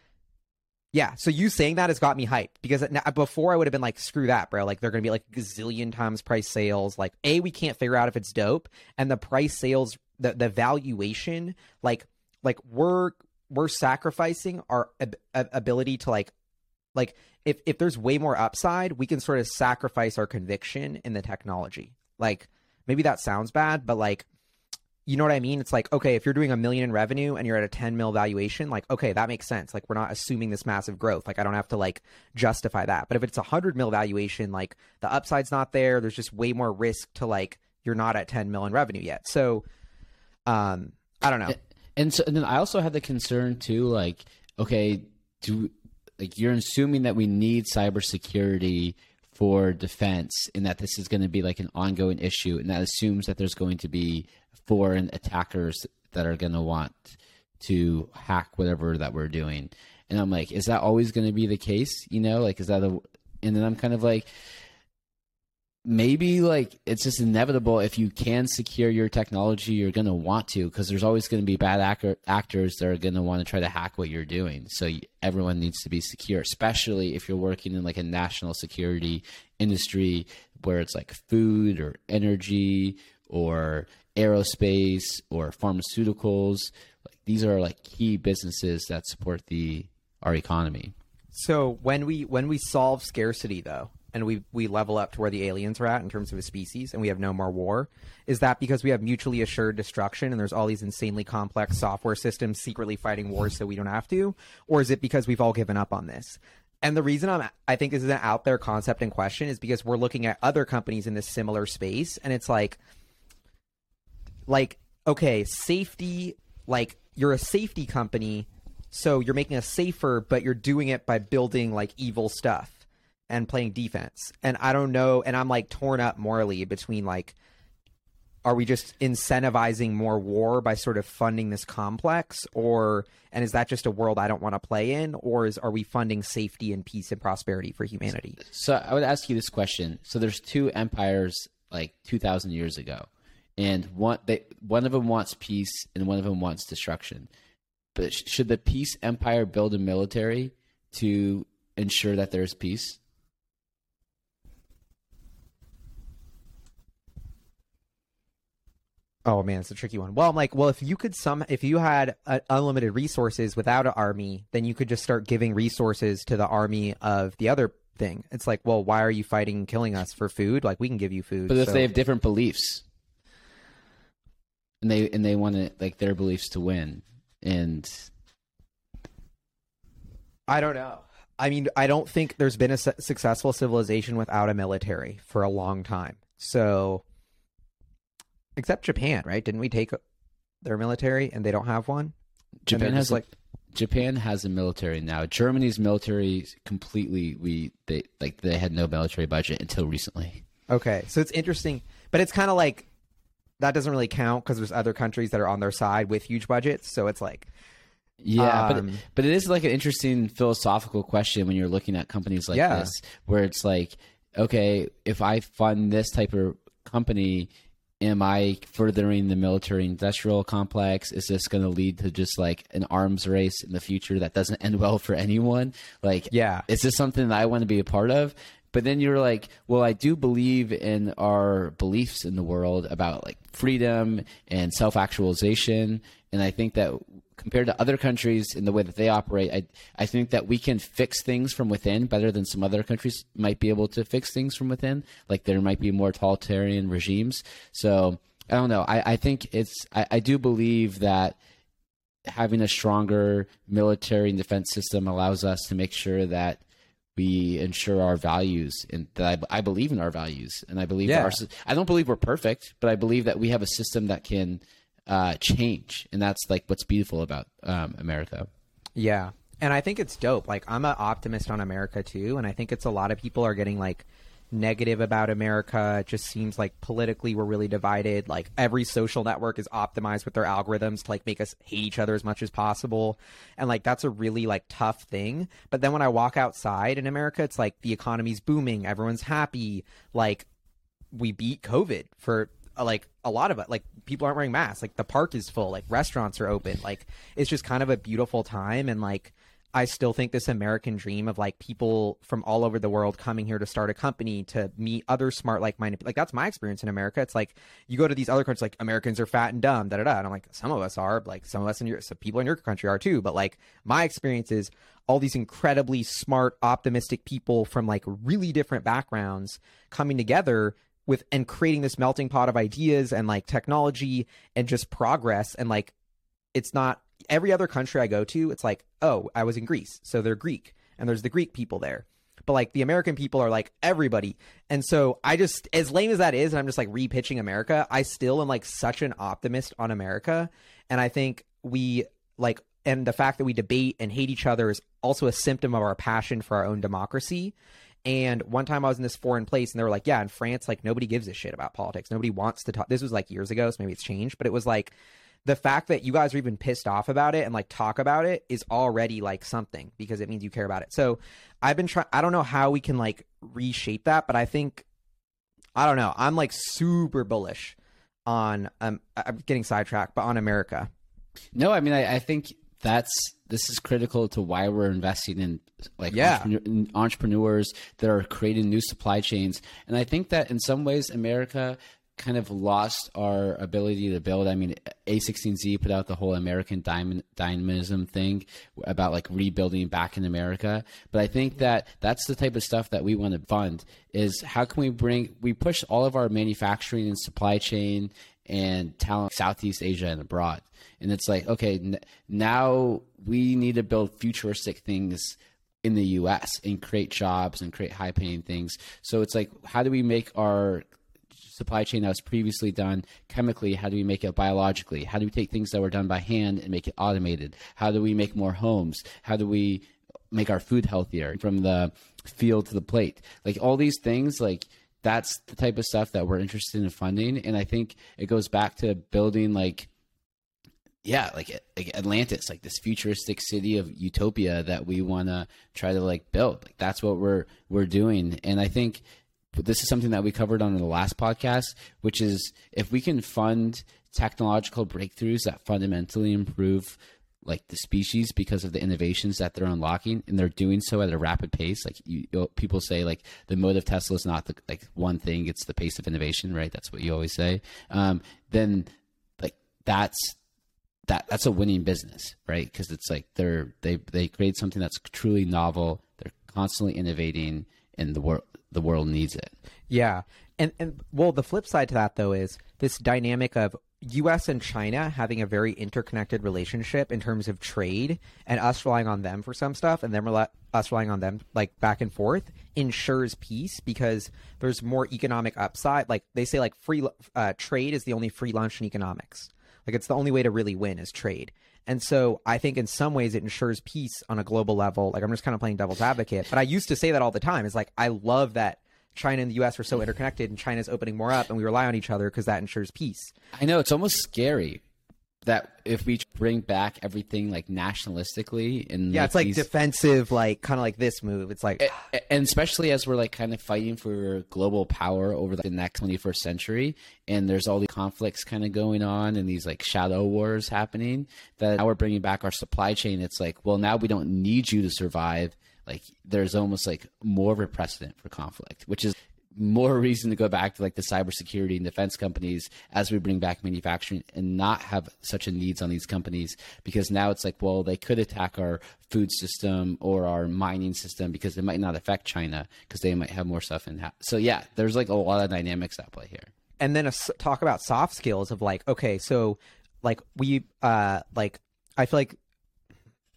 yeah, so you saying that has got me hyped because before I would have been like, screw that, bro. Like they're going to be like gazillion times price sales. Like A, we can't figure out if it's dope, and the price sales, the valuation, like we're sacrificing our ability to like if there's way more upside, we can sort of sacrifice our conviction in the technology. Like maybe that sounds bad, but like, you know what I mean? It's like, okay, if you're doing $1 million in revenue and you're at a 10 mil valuation, like, okay, that makes sense. Like, we're not assuming this massive growth. Like, I don't have to like justify that. But if it's $100 mil valuation, like the upside's not there. There's just way more risk to like, you're not at 10 mil in revenue yet. So, I don't know. And then I also had the concern too, like, okay, you're assuming that we need cybersecurity for defense and that this is going to be like an ongoing issue. And that assumes that there's going to be foreign attackers that are going to want to hack whatever that we're doing. And I'm like, is that always going to be the case? You know, like, is that and then I'm kind of like, maybe like it's just inevitable. If you can secure your technology, you're going to want to, because there's always going to be bad actors that are going to want to try to hack what you're doing. So everyone needs to be secure, especially if you're working in like a national security industry where it's like food or energy or aerospace or pharmaceuticals. Like these are like key businesses that support our economy. So when we solve scarcity though, and we level up to where the aliens are at in terms of a species, and we have no more war, is that because we have mutually assured destruction and there's all these insanely complex software systems secretly fighting wars so we don't have to? Or is it because we've all given up on this? And the reason I think this is an out there concept in question is because we're looking at other companies in this similar space, and it's like, okay, safety, like you're a safety company, so you're making us safer, but you're doing it by building like evil stuff and playing defense. And I don't know, and I'm like torn up morally between like, are we just incentivizing more war by sort of funding this complex, and is that just a world I don't want to play in, or are we funding safety and peace and prosperity for humanity? So I would ask you this question. So there's two empires like 2,000 years ago, and one of them wants peace and one of them wants destruction. But should the peace empire build a military to ensure that there's peace? Oh man, it's a tricky one. Well, I'm like, well, if you had unlimited resources without an army, then you could just start giving resources to the army of the other thing. It's like, well, why are you fighting and killing us for food? Like, we can give you food. But if they have different beliefs, and they want to like their beliefs to win, and I don't know. I mean, I don't think there's been a successful civilization without a military for a long time. So. Except Japan, right? Didn't we take their military and they don't have one? Japan has a military now. Germany's military completely they had no military budget until recently. Okay, so it's interesting, but it's kind of like that doesn't really count because there's other countries that are on their side with huge budgets. So it's like, yeah, but it is like an interesting philosophical question when you're looking at companies like this, where it's like, okay, if I fund this type of company, am I furthering the military-industrial complex? Is this going to lead to just like an arms race in the future that doesn't end well for anyone? Like, yeah, is this something that I want to be a part of? But then you're like, well, I do believe in our beliefs in the world about like freedom and self-actualization, and I think that compared to other countries in the way that they operate, I think that we can fix things from within better than some other countries might be able to fix things from within. Like there might be more totalitarian regimes. So I don't know. I think I do believe that having a stronger military and defense system allows us to make sure that we ensure our values, and that I believe in our values, and I believe I don't believe we're perfect, but I believe that we have a system that can change. And that's like what's beautiful about America. Yeah. And I think it's dope. Like, I'm an optimist on America too. And I think it's a lot of people are getting like negative about America. It just seems like politically we're really divided. Like, every social network is optimized with their algorithms to like make us hate each other as much as possible. And like, that's a really like tough thing. But then when I walk outside in America, it's like the economy's booming. Everyone's happy. Like, we beat COVID for like a lot of it. Like, people aren't wearing masks. Like, the park is full. Like, restaurants are open. Like, it's just kind of a beautiful time. And like, I still think this American dream of like people from all over the world coming here to start a company, to meet other smart, like-minded, like, that's my experience in America. It's like, you go to these other countries, like, Americans are fat and dumb, da da da. And I'm like, some of us are, like, some of us in your, some people in your country are too. But like, my experience is all these incredibly smart, optimistic people from like really different backgrounds coming together with, and creating this melting pot of ideas and like technology and just progress. And like, it's not, every other country I go to, it's like, oh, I was in Greece, so they're Greek, and there's the Greek people there. But like, the American people are like everybody. And so I just, as lame as that is, and I'm just like repitching America, I still am like such an optimist on America. And I think we like, and the fact that we debate and hate each other is also a symptom of our passion for our own democracy. And one time I was in this foreign place and they were like, yeah, in France, like, nobody gives a shit about politics. Nobody wants to talk. This was like years ago, so maybe it's changed, but it was like, the fact that you guys are even pissed off about it and like talk about it is already like something, because it means you care about it. So I've been trying, I don't know how we can like reshape that, but I think, I don't know. I'm like super bullish on, I'm getting sidetracked, but on America. No, I mean, I think this is critical to why we're investing in like entrepreneurs that are creating new supply chains. And I think that in some ways, America kind of lost our ability to build. I mean, A16Z put out the whole American dynamism thing about like rebuilding back in America. But I think that that's the type of stuff that we want to fund, is how can we push all of our manufacturing and supply chain and talent Southeast Asia and abroad. And it's like, okay, now we need to build futuristic things in the US and create jobs and create high paying things. So it's like, how do we make our supply chain that was previously done chemically, how do we make it biologically? How do we take things that were done by hand and make it automated? How do we make more homes? How do we make our food healthier from the field to the plate? Like, all these things, like, that's the type of stuff that we're interested in funding. And I think it goes back to building like Atlantis, like this futuristic city of utopia that we want to try to like build. Like, that's what we're doing. And I think this is something that we covered on the last podcast, which is, if we can fund technological breakthroughs that fundamentally improve like the species because of the innovations that they're unlocking, and they're doing so at a rapid pace. Like, people say like the mode of Tesla is not the, like, one thing, it's the pace of innovation, right? That's what you always say. Then like that's a winning business, right? Cause it's like they create something that's truly novel. They're constantly innovating, and the world needs it. Yeah. And well, the flip side to that though is this dynamic of US and China having a very interconnected relationship in terms of trade, and us relying on them for some stuff, and us relying on them like back and forth, ensures peace, because there's more economic upside. Like, they say like free trade is the only free lunch in economics. Like, it's the only way to really win is trade. And so I think in some ways it ensures peace on a global level. Like, I'm just kind of playing devil's advocate, but I used to say that all the time. It's like, I love that China and the US are so interconnected, and China's opening more up, and we rely on each other because that ensures peace. I know, it's almost scary that if we bring back everything like nationalistically, and yeah, like, it's like these defensive, like kind of like this move. It's like, and especially as we're like kind of fighting for global power over the next 21st century, and there's all these conflicts kind of going on, and these like shadow wars happening, that now we're bringing back our supply chain. It's like, well, now we don't need you to survive. Like, there's almost like more of a precedent for conflict, which is more reason to go back to like the cybersecurity and defense companies as we bring back manufacturing, and not have such a needs on these companies, because now it's like, well, they could attack our food system or our mining system because it might not affect China, because they might have more stuff in house. So yeah, there's like a lot of dynamics at play here. And then talk about soft skills of like, okay, so like we like, I feel like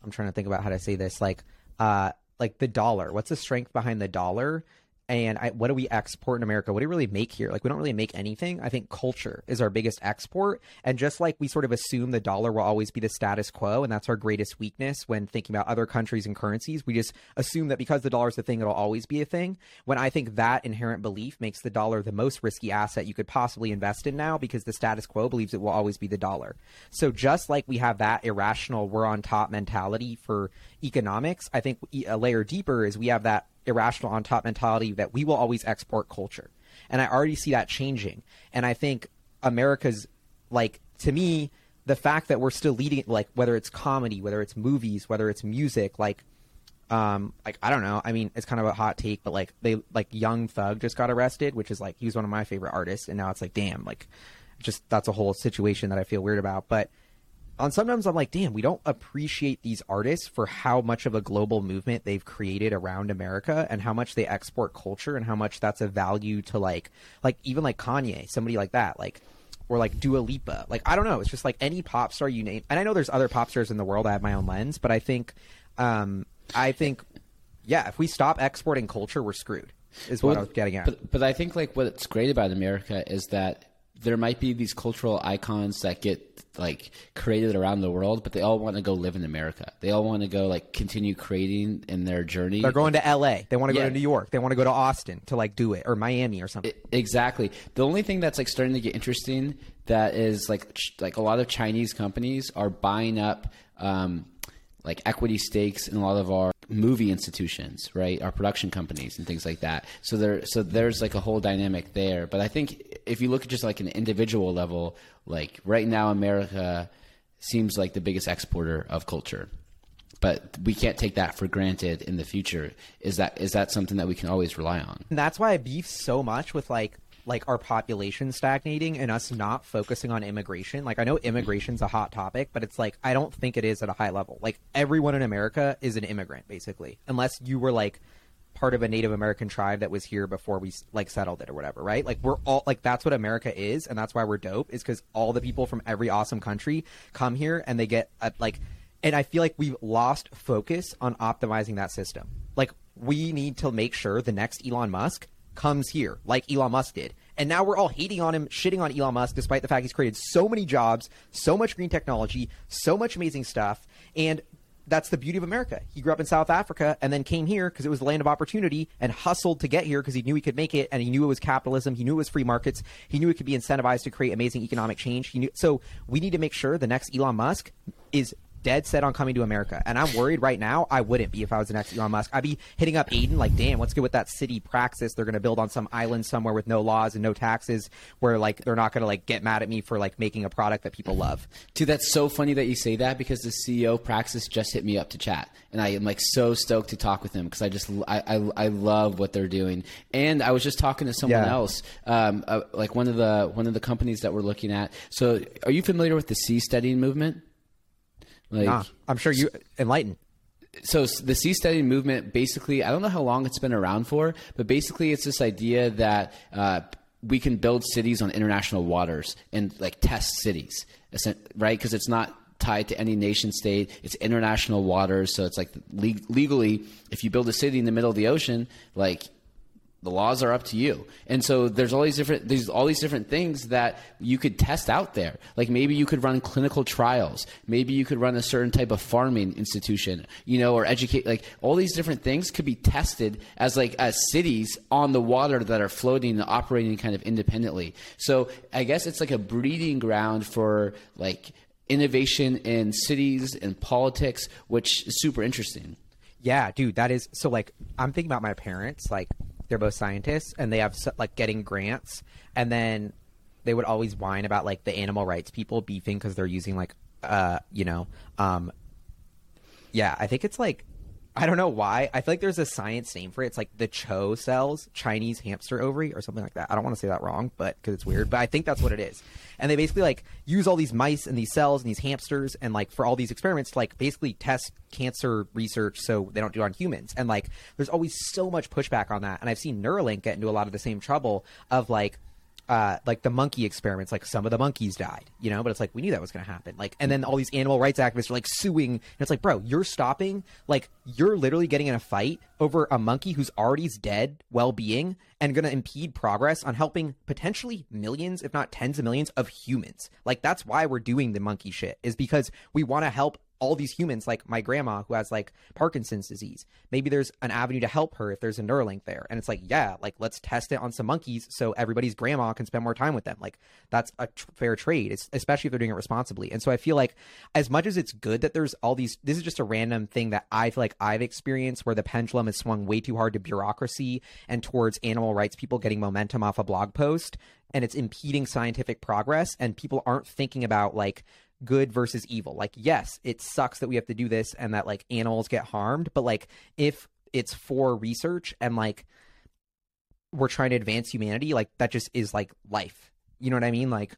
I'm trying to think about how to say this, like the dollar, what's the strength behind the dollar? And what do we export in America? What do we really make here? Like, we don't really make anything. I think culture is our biggest export. And just like we sort of assume the dollar will always be the status quo, and that's our greatest weakness when thinking about other countries and currencies, we just assume that because the dollar is the thing, it'll always be a thing. When I think that inherent belief makes the dollar the most risky asset you could possibly invest in now, because the status quo believes it will always be the dollar. So just like we have that irrational, we're on top mentality for economics, I think a layer deeper is we have that irrational on top mentality that we will always export culture. And I already see that changing. And I think America's, like, to me, the fact that we're still leading, like, whether it's comedy, whether it's movies, whether it's music, like, I don't know. I mean, it's kind of a hot take, but like Young Thug just got arrested, which is like, he was one of my favorite artists. And now it's like, damn, like, just, that's a whole situation that I feel weird about. But on sometimes I'm like, damn, we don't appreciate these artists for how much of a global movement they've created around America, and how much they export culture, and how much that's a value to like even like Kanye, somebody like that, like, or like Dua Lipa. Like, I don't know. It's just like any pop star you name. And I know there's other pop stars in the world. I have my own lens, but I think, yeah, if we stop exporting culture, we're screwed is what I was getting at. But I think like what's great about America is that there might be these cultural icons that get like created around the world, but they all want to go live in America. They all want to go like continue creating in their journey. They're going to LA. They want to go to New York. They want to go to Austin to like do it, or Miami or something. Exactly. The only thing that's like starting to get interesting that is like a lot of Chinese companies are buying up like equity stakes in a lot of our movie institutions, right? Our production companies and things like that. So there's like a whole dynamic there. But I think if you look at just like an individual level, like right now, America seems like the biggest exporter of culture, but we can't take that for granted in the future. Is that something that we can always rely on? And that's why I beef so much with like our population stagnating and us not focusing on immigration. Like, I know immigration's a hot topic, but it's like, I don't think it is at a high level. Like, everyone in America is an immigrant, basically, unless you were like part of a Native American tribe that was here before we like settled it or whatever, right? Like, we're all like, that's what America is. And that's why we're dope, is because all the people from every awesome country come here and they get and I feel like we've lost focus on optimizing that system. Like, we need to make sure the next Elon Musk comes here like Elon Musk did. And now we're all hating on him, shitting on Elon Musk, despite the fact he's created so many jobs, so much green technology, so much amazing stuff. And that's the beauty of America. He grew up in South Africa and then came here because it was the land of opportunity, and hustled to get here because he knew he could make it, and he knew it was capitalism. He knew it was free markets. He knew it could be incentivized to create amazing economic change. So we need to make sure the next Elon Musk is dead set on coming to America. And I'm worried right now, I wouldn't be if I was the next Elon Musk. I'd be hitting up Aidan like, damn, what's good with that city Praxis they're going to build on some island somewhere with no laws and no taxes, where like they're not going to like get mad at me for like making a product that people love. Dude, that's so funny that you say that, because the CEO of Praxis just hit me up to chat, and I am like so stoked to talk with him, because I love what they're doing. And I was just talking to someone else, like one of the companies that we're looking at. So are you familiar with the seasteading movement? Like, I'm sure you enlighten. So the seasteading movement, basically, I don't know how long it's been around for, but basically it's this idea that we can build cities on international waters and like test cities, right? Because it's not tied to any nation state. It's international waters. So it's like legally, if you build a city in the middle of the ocean, like the laws are up to you. And so there's all these different things that you could test out there. Like, maybe you could run clinical trials. Maybe you could run a certain type of farming institution, you know, or educate, like all these different things could be tested as cities on the water that are floating and operating kind of independently. So I guess it's like a breeding ground for like innovation in cities and politics, which is super interesting. Yeah, dude, that is so like, I'm thinking about my parents, like, they're both scientists, and they have like getting grants, and then they would always whine about like the animal rights people beefing because they're using like I think it's like, I don't know why, I feel like there's a science name for it. It's like the CHO cells, Chinese hamster ovary, or something like that. I don't want to say that wrong, but because it's weird, but I think that's what it is. And they basically like use all these mice and these cells and these hamsters and like for all these experiments to like basically test cancer research so they don't do it on humans. And like there's always so much pushback on that. And I've seen Neuralink get into a lot of the same trouble of like, like the monkey experiments, like some of the monkeys died, you know, but it's like, we knew that was going to happen. Like, and then all these animal rights activists are like suing, and it's like, bro, you're stopping, like you're literally getting in a fight over a monkey who's already's dead well-being and going to impede progress on helping potentially millions, if not tens of millions of humans. Like, that's why we're doing the monkey shit, is because we want to help all these humans, like my grandma who has like Parkinson's disease. Maybe there's an avenue to help her if there's a Neuralink there. And it's like, yeah, like let's test it on some monkeys so everybody's grandma can spend more time with them. Like that's a fair trade. It's, especially if they're doing it responsibly. And so I feel like as much as it's good that there's all these, this is just a random thing that I feel like I've experienced where the pendulum has swung way too hard to bureaucracy and towards animal rights people getting momentum off a blog post, and it's impeding scientific progress, and people aren't thinking about like good versus evil. Like, yes, it sucks that we have to do this and that like animals get harmed, but like if it's for research and like we're trying to advance humanity, like that just is like life. You know what I mean? Like,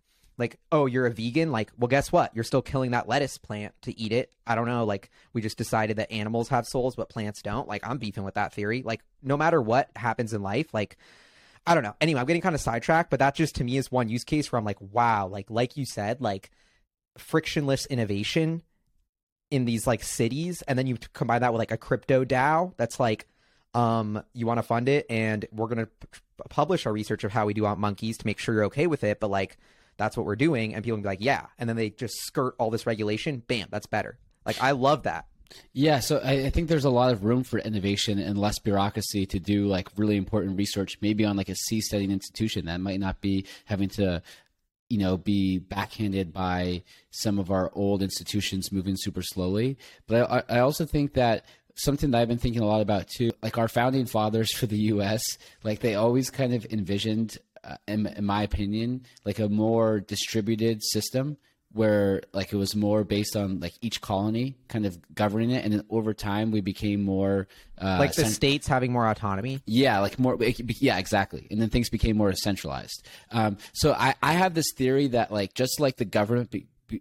oh, you're a vegan? Like, well, guess what? You're still killing that lettuce plant to eat it. I don't know. Like, we just decided that animals have souls, but plants don't. Like, I'm beefing with that theory. Like, no matter what happens in life, like, I don't know. Anyway, I'm getting kind of sidetracked, but that just to me is one use case where I'm like, wow, like you said, like, frictionless innovation in these like cities, and then you combine that with like a crypto DAO that's like you want to fund it, and we're going to publish our research of how we do on monkeys to make sure you're okay with it, but like that's what we're doing, and people can be like, yeah, and then they just skirt all this regulation, bam, that's better. Like, I love that. Yeah, so I think there's a lot of room for innovation and less bureaucracy to do like really important research, maybe on like a seasteading institution that might not be having to, you know, be backhanded by some of our old institutions moving super slowly. But I also think that something that I've been thinking a lot about too, like our founding fathers for the US, like they always kind of envisioned, in my opinion, like a more distributed system where like it was more based on like each colony kind of governing it. And then over time we became more like the states having more autonomy. Yeah. Like more. Yeah, exactly. And then things became more centralized. So I have this theory that like, just like the government,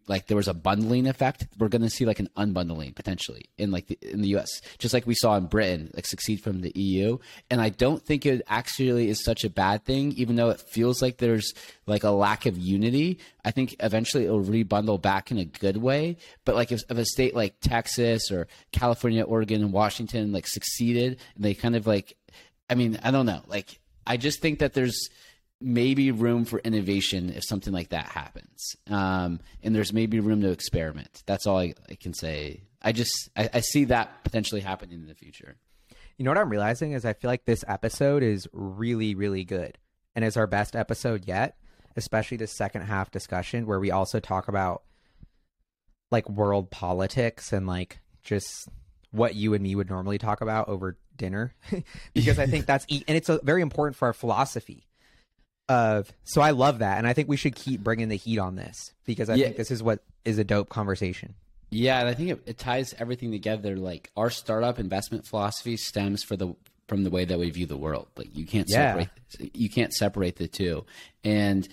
like there was a bundling effect, we're going to see like an unbundling potentially in like in the US, just like we saw in Britain, like succeed from the EU. And I don't think it actually is such a bad thing, even though it feels like there's like a lack of unity. I think eventually it'll rebundle back in a good way. But like if a state like Texas or California, Oregon, and Washington like succeeded, and they kind of like, I mean, I don't know. Like, I just think that there's maybe room for innovation if something like that happens. And there's maybe room to experiment. That's all I can say. I see that potentially happening in the future. You know what I'm realizing is I feel like this episode is really, really good. And it's our best episode yet, especially the second half discussion where we also talk about like world politics and like just what you and me would normally talk about over dinner. Because I think that's, and it's very important for our philosophy. So I love that, and I think we should keep bringing the heat on this, because I think this is what is a dope conversation. Yeah, and I think it ties everything together. Like our startup investment philosophy stems from the way that we view the world. Like you can't separate the two. And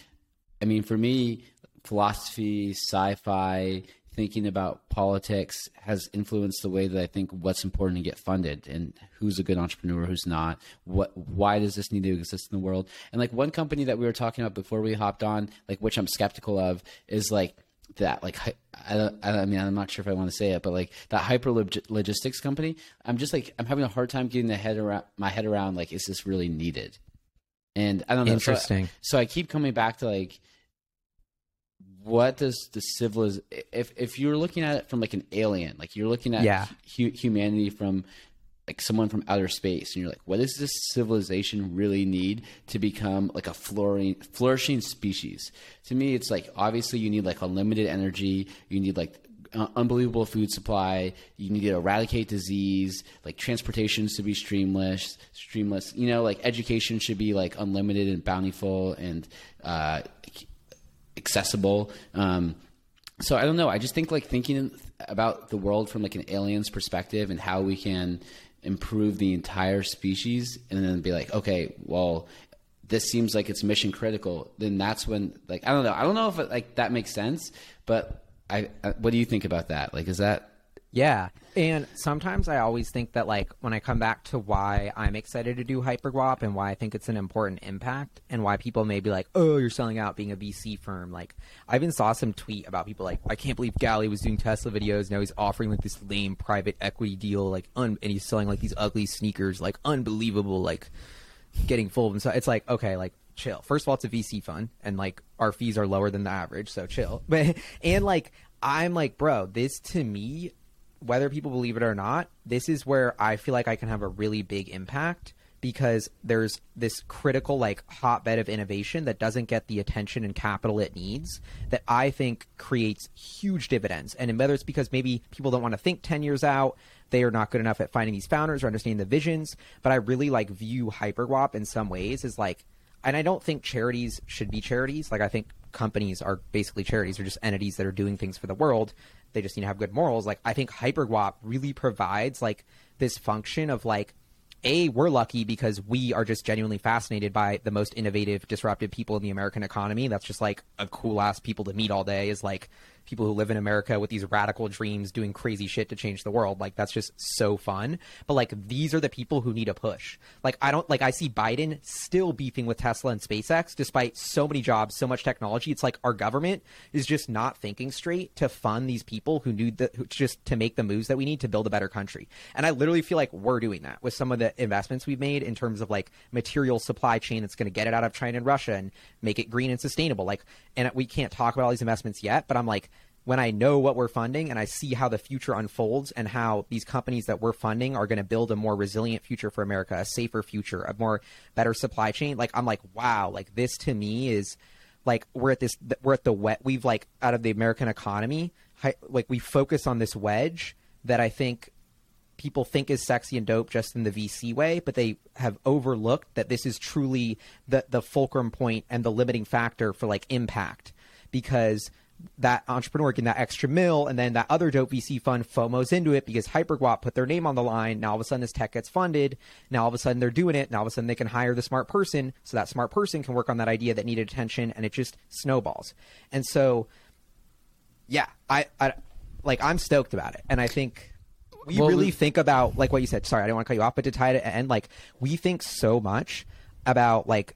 I mean, for me, philosophy, sci-fi, thinking about politics has influenced the way that I think what's important to get funded and who's a good entrepreneur, who's not, why does this need to exist in the world? And like one company that we were talking about before we hopped on, like which I'm skeptical of, is like that, like, I mean, I'm not sure if I want to say it, but like that hyper logistics company, I'm just like, I'm having a hard time getting my head around, like, is this really needed? And I don't know. Interesting. So I keep coming back to like, what does the civilization, if you're looking at it from like an alien, like you're looking at humanity from like someone from outer space, and you're like, what does this civilization really need to become like a flourishing species? To me, it's like, obviously you need like unlimited energy. You need like unbelievable food supply. You need to eradicate disease, like transportation to be streamless, you know, like education should be like unlimited and bountiful and, accessible. So I don't know. I just think like thinking about the world from like an alien's perspective and how we can improve the entire species, and then be like, okay, well, this seems like it's mission critical. Then that's when, like, I don't know if it, like that makes sense, but what do you think about that? Like, is that Yeah. And sometimes I always think that, like, when I come back to why I'm excited to do HyperGWAP and why I think it's an important impact and why people may be like, oh, you're selling out being a VC firm. Like, I even saw some tweet about people like, I can't believe Gali was doing Tesla videos. Now he's offering like this lame private equity deal, like, and he's selling like these ugly sneakers, like unbelievable, like getting full of himself. It's like, okay, like, chill. First of all, it's a VC fund and like our fees are lower than the average. So chill. But, and like, I'm like, bro, this to me, whether people believe it or not, this is where I feel like I can have a really big impact because there's this critical like hotbed of innovation that doesn't get the attention and capital it needs that I think creates huge dividends. And whether it's because maybe people don't want to think 10 years out, they are not good enough at finding these founders or understanding the visions. But I really like view HyperGWAP in some ways as like, and I don't think charities should be charities. Like I think companies are basically charities or just entities that are doing things for the world. They just need to have good morals. Like I think HyperGWAP really provides like this function of like, A, we're lucky because we are just genuinely fascinated by the most innovative, disruptive people in the American economy. That's just like a cool ass people to meet all day is like people who live in America with these radical dreams doing crazy shit to change the world. Like that's just so fun. But like these are the people who need a push. Like I don't like I see Biden still beefing with Tesla and SpaceX despite so many jobs, so much technology. It's like our government is just not thinking straight to fund these people who need the just to make the moves that we need to build a better country. And I literally feel like we're doing that with some of the investments we've made in terms of like material supply chain that's going to get it out of China and Russia and make it green and sustainable. Like, and we can't talk about all these investments yet, but I'm like, when I know what we're funding and I see how the future unfolds and how these companies that we're funding are going to build a more resilient future for America, a safer future, a more better supply chain, like, I'm like, wow, like this to me is like, we've like out of the American economy, like we focus on this wedge that I think people think is sexy and dope just in the VC way, but they have overlooked that this is truly the fulcrum point and the limiting factor for like impact, because that entrepreneur getting that extra mil and then that other dope VC fund FOMOs into it because HyperGWAP put their name on the line. Now all of a sudden this tech gets funded. Now all of a sudden they're doing it. Now all of a sudden they can hire the smart person. So that smart person can work on that idea that needed attention, and it just snowballs. And so, yeah, I like, I'm stoked about it. And I think we think about like what you said. Sorry, I didn't want to cut you off, but to tie it to end, like we think so much about like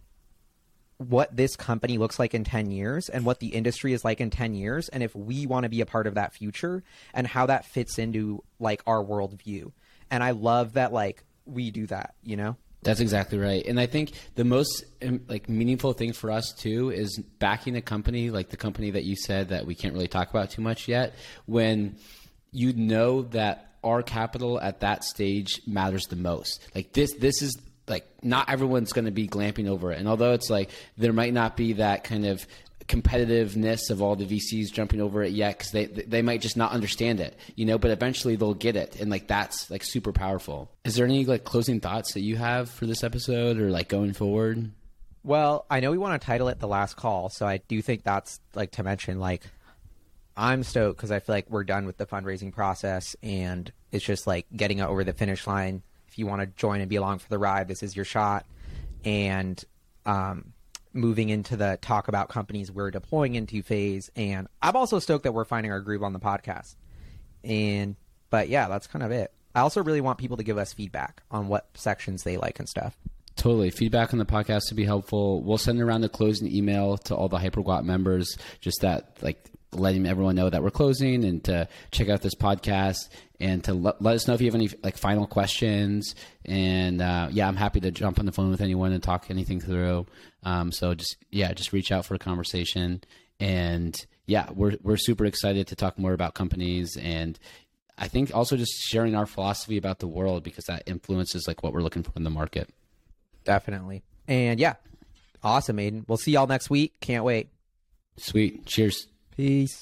what this company looks like in 10 years and what the industry is like in 10 years. And if we want to be a part of that future and how that fits into like our worldview. And I love that, like we do that, you know? That's exactly right. And I think the most like meaningful thing for us too is backing a company, like the company that you said that we can't really talk about too much yet, when you know that our capital at that stage matters the most. Like this is like, not everyone's going to be glamping over it. And although it's like, there might not be that kind of competitiveness of all the VCs jumping over it yet, because they might just not understand it, you know, but eventually they'll get it. And like, that's like super powerful. Is there any like closing thoughts that you have for this episode or like going forward? Well, I know we want to title it The Last Call. So I do think that's like to mention, like, I'm stoked because I feel like we're done with the fundraising process and it's just like getting over the finish line. If you want to join and be along for the ride, this is your shot. And moving into the talk about companies we're deploying into phase. And I'm also stoked that we're finding our groove on the podcast. But yeah, that's kind of it. I also really want people to give us feedback on what sections they like and stuff. Totally. Feedback on the podcast would be helpful. We'll send around a closing email to all the HyperGWAP members, just that like letting everyone know that we're closing and to check out this podcast and to let us know if you have any like final questions. And yeah, I'm happy to jump on the phone with anyone and talk anything through. So just reach out for a conversation. And yeah, we're super excited to talk more about companies, and I think also just sharing our philosophy about the world, because that influences like what we're looking for in the market. Definitely. And yeah, awesome, Aidan. We'll see y'all next week. Can't wait. Sweet. Cheers. Peace.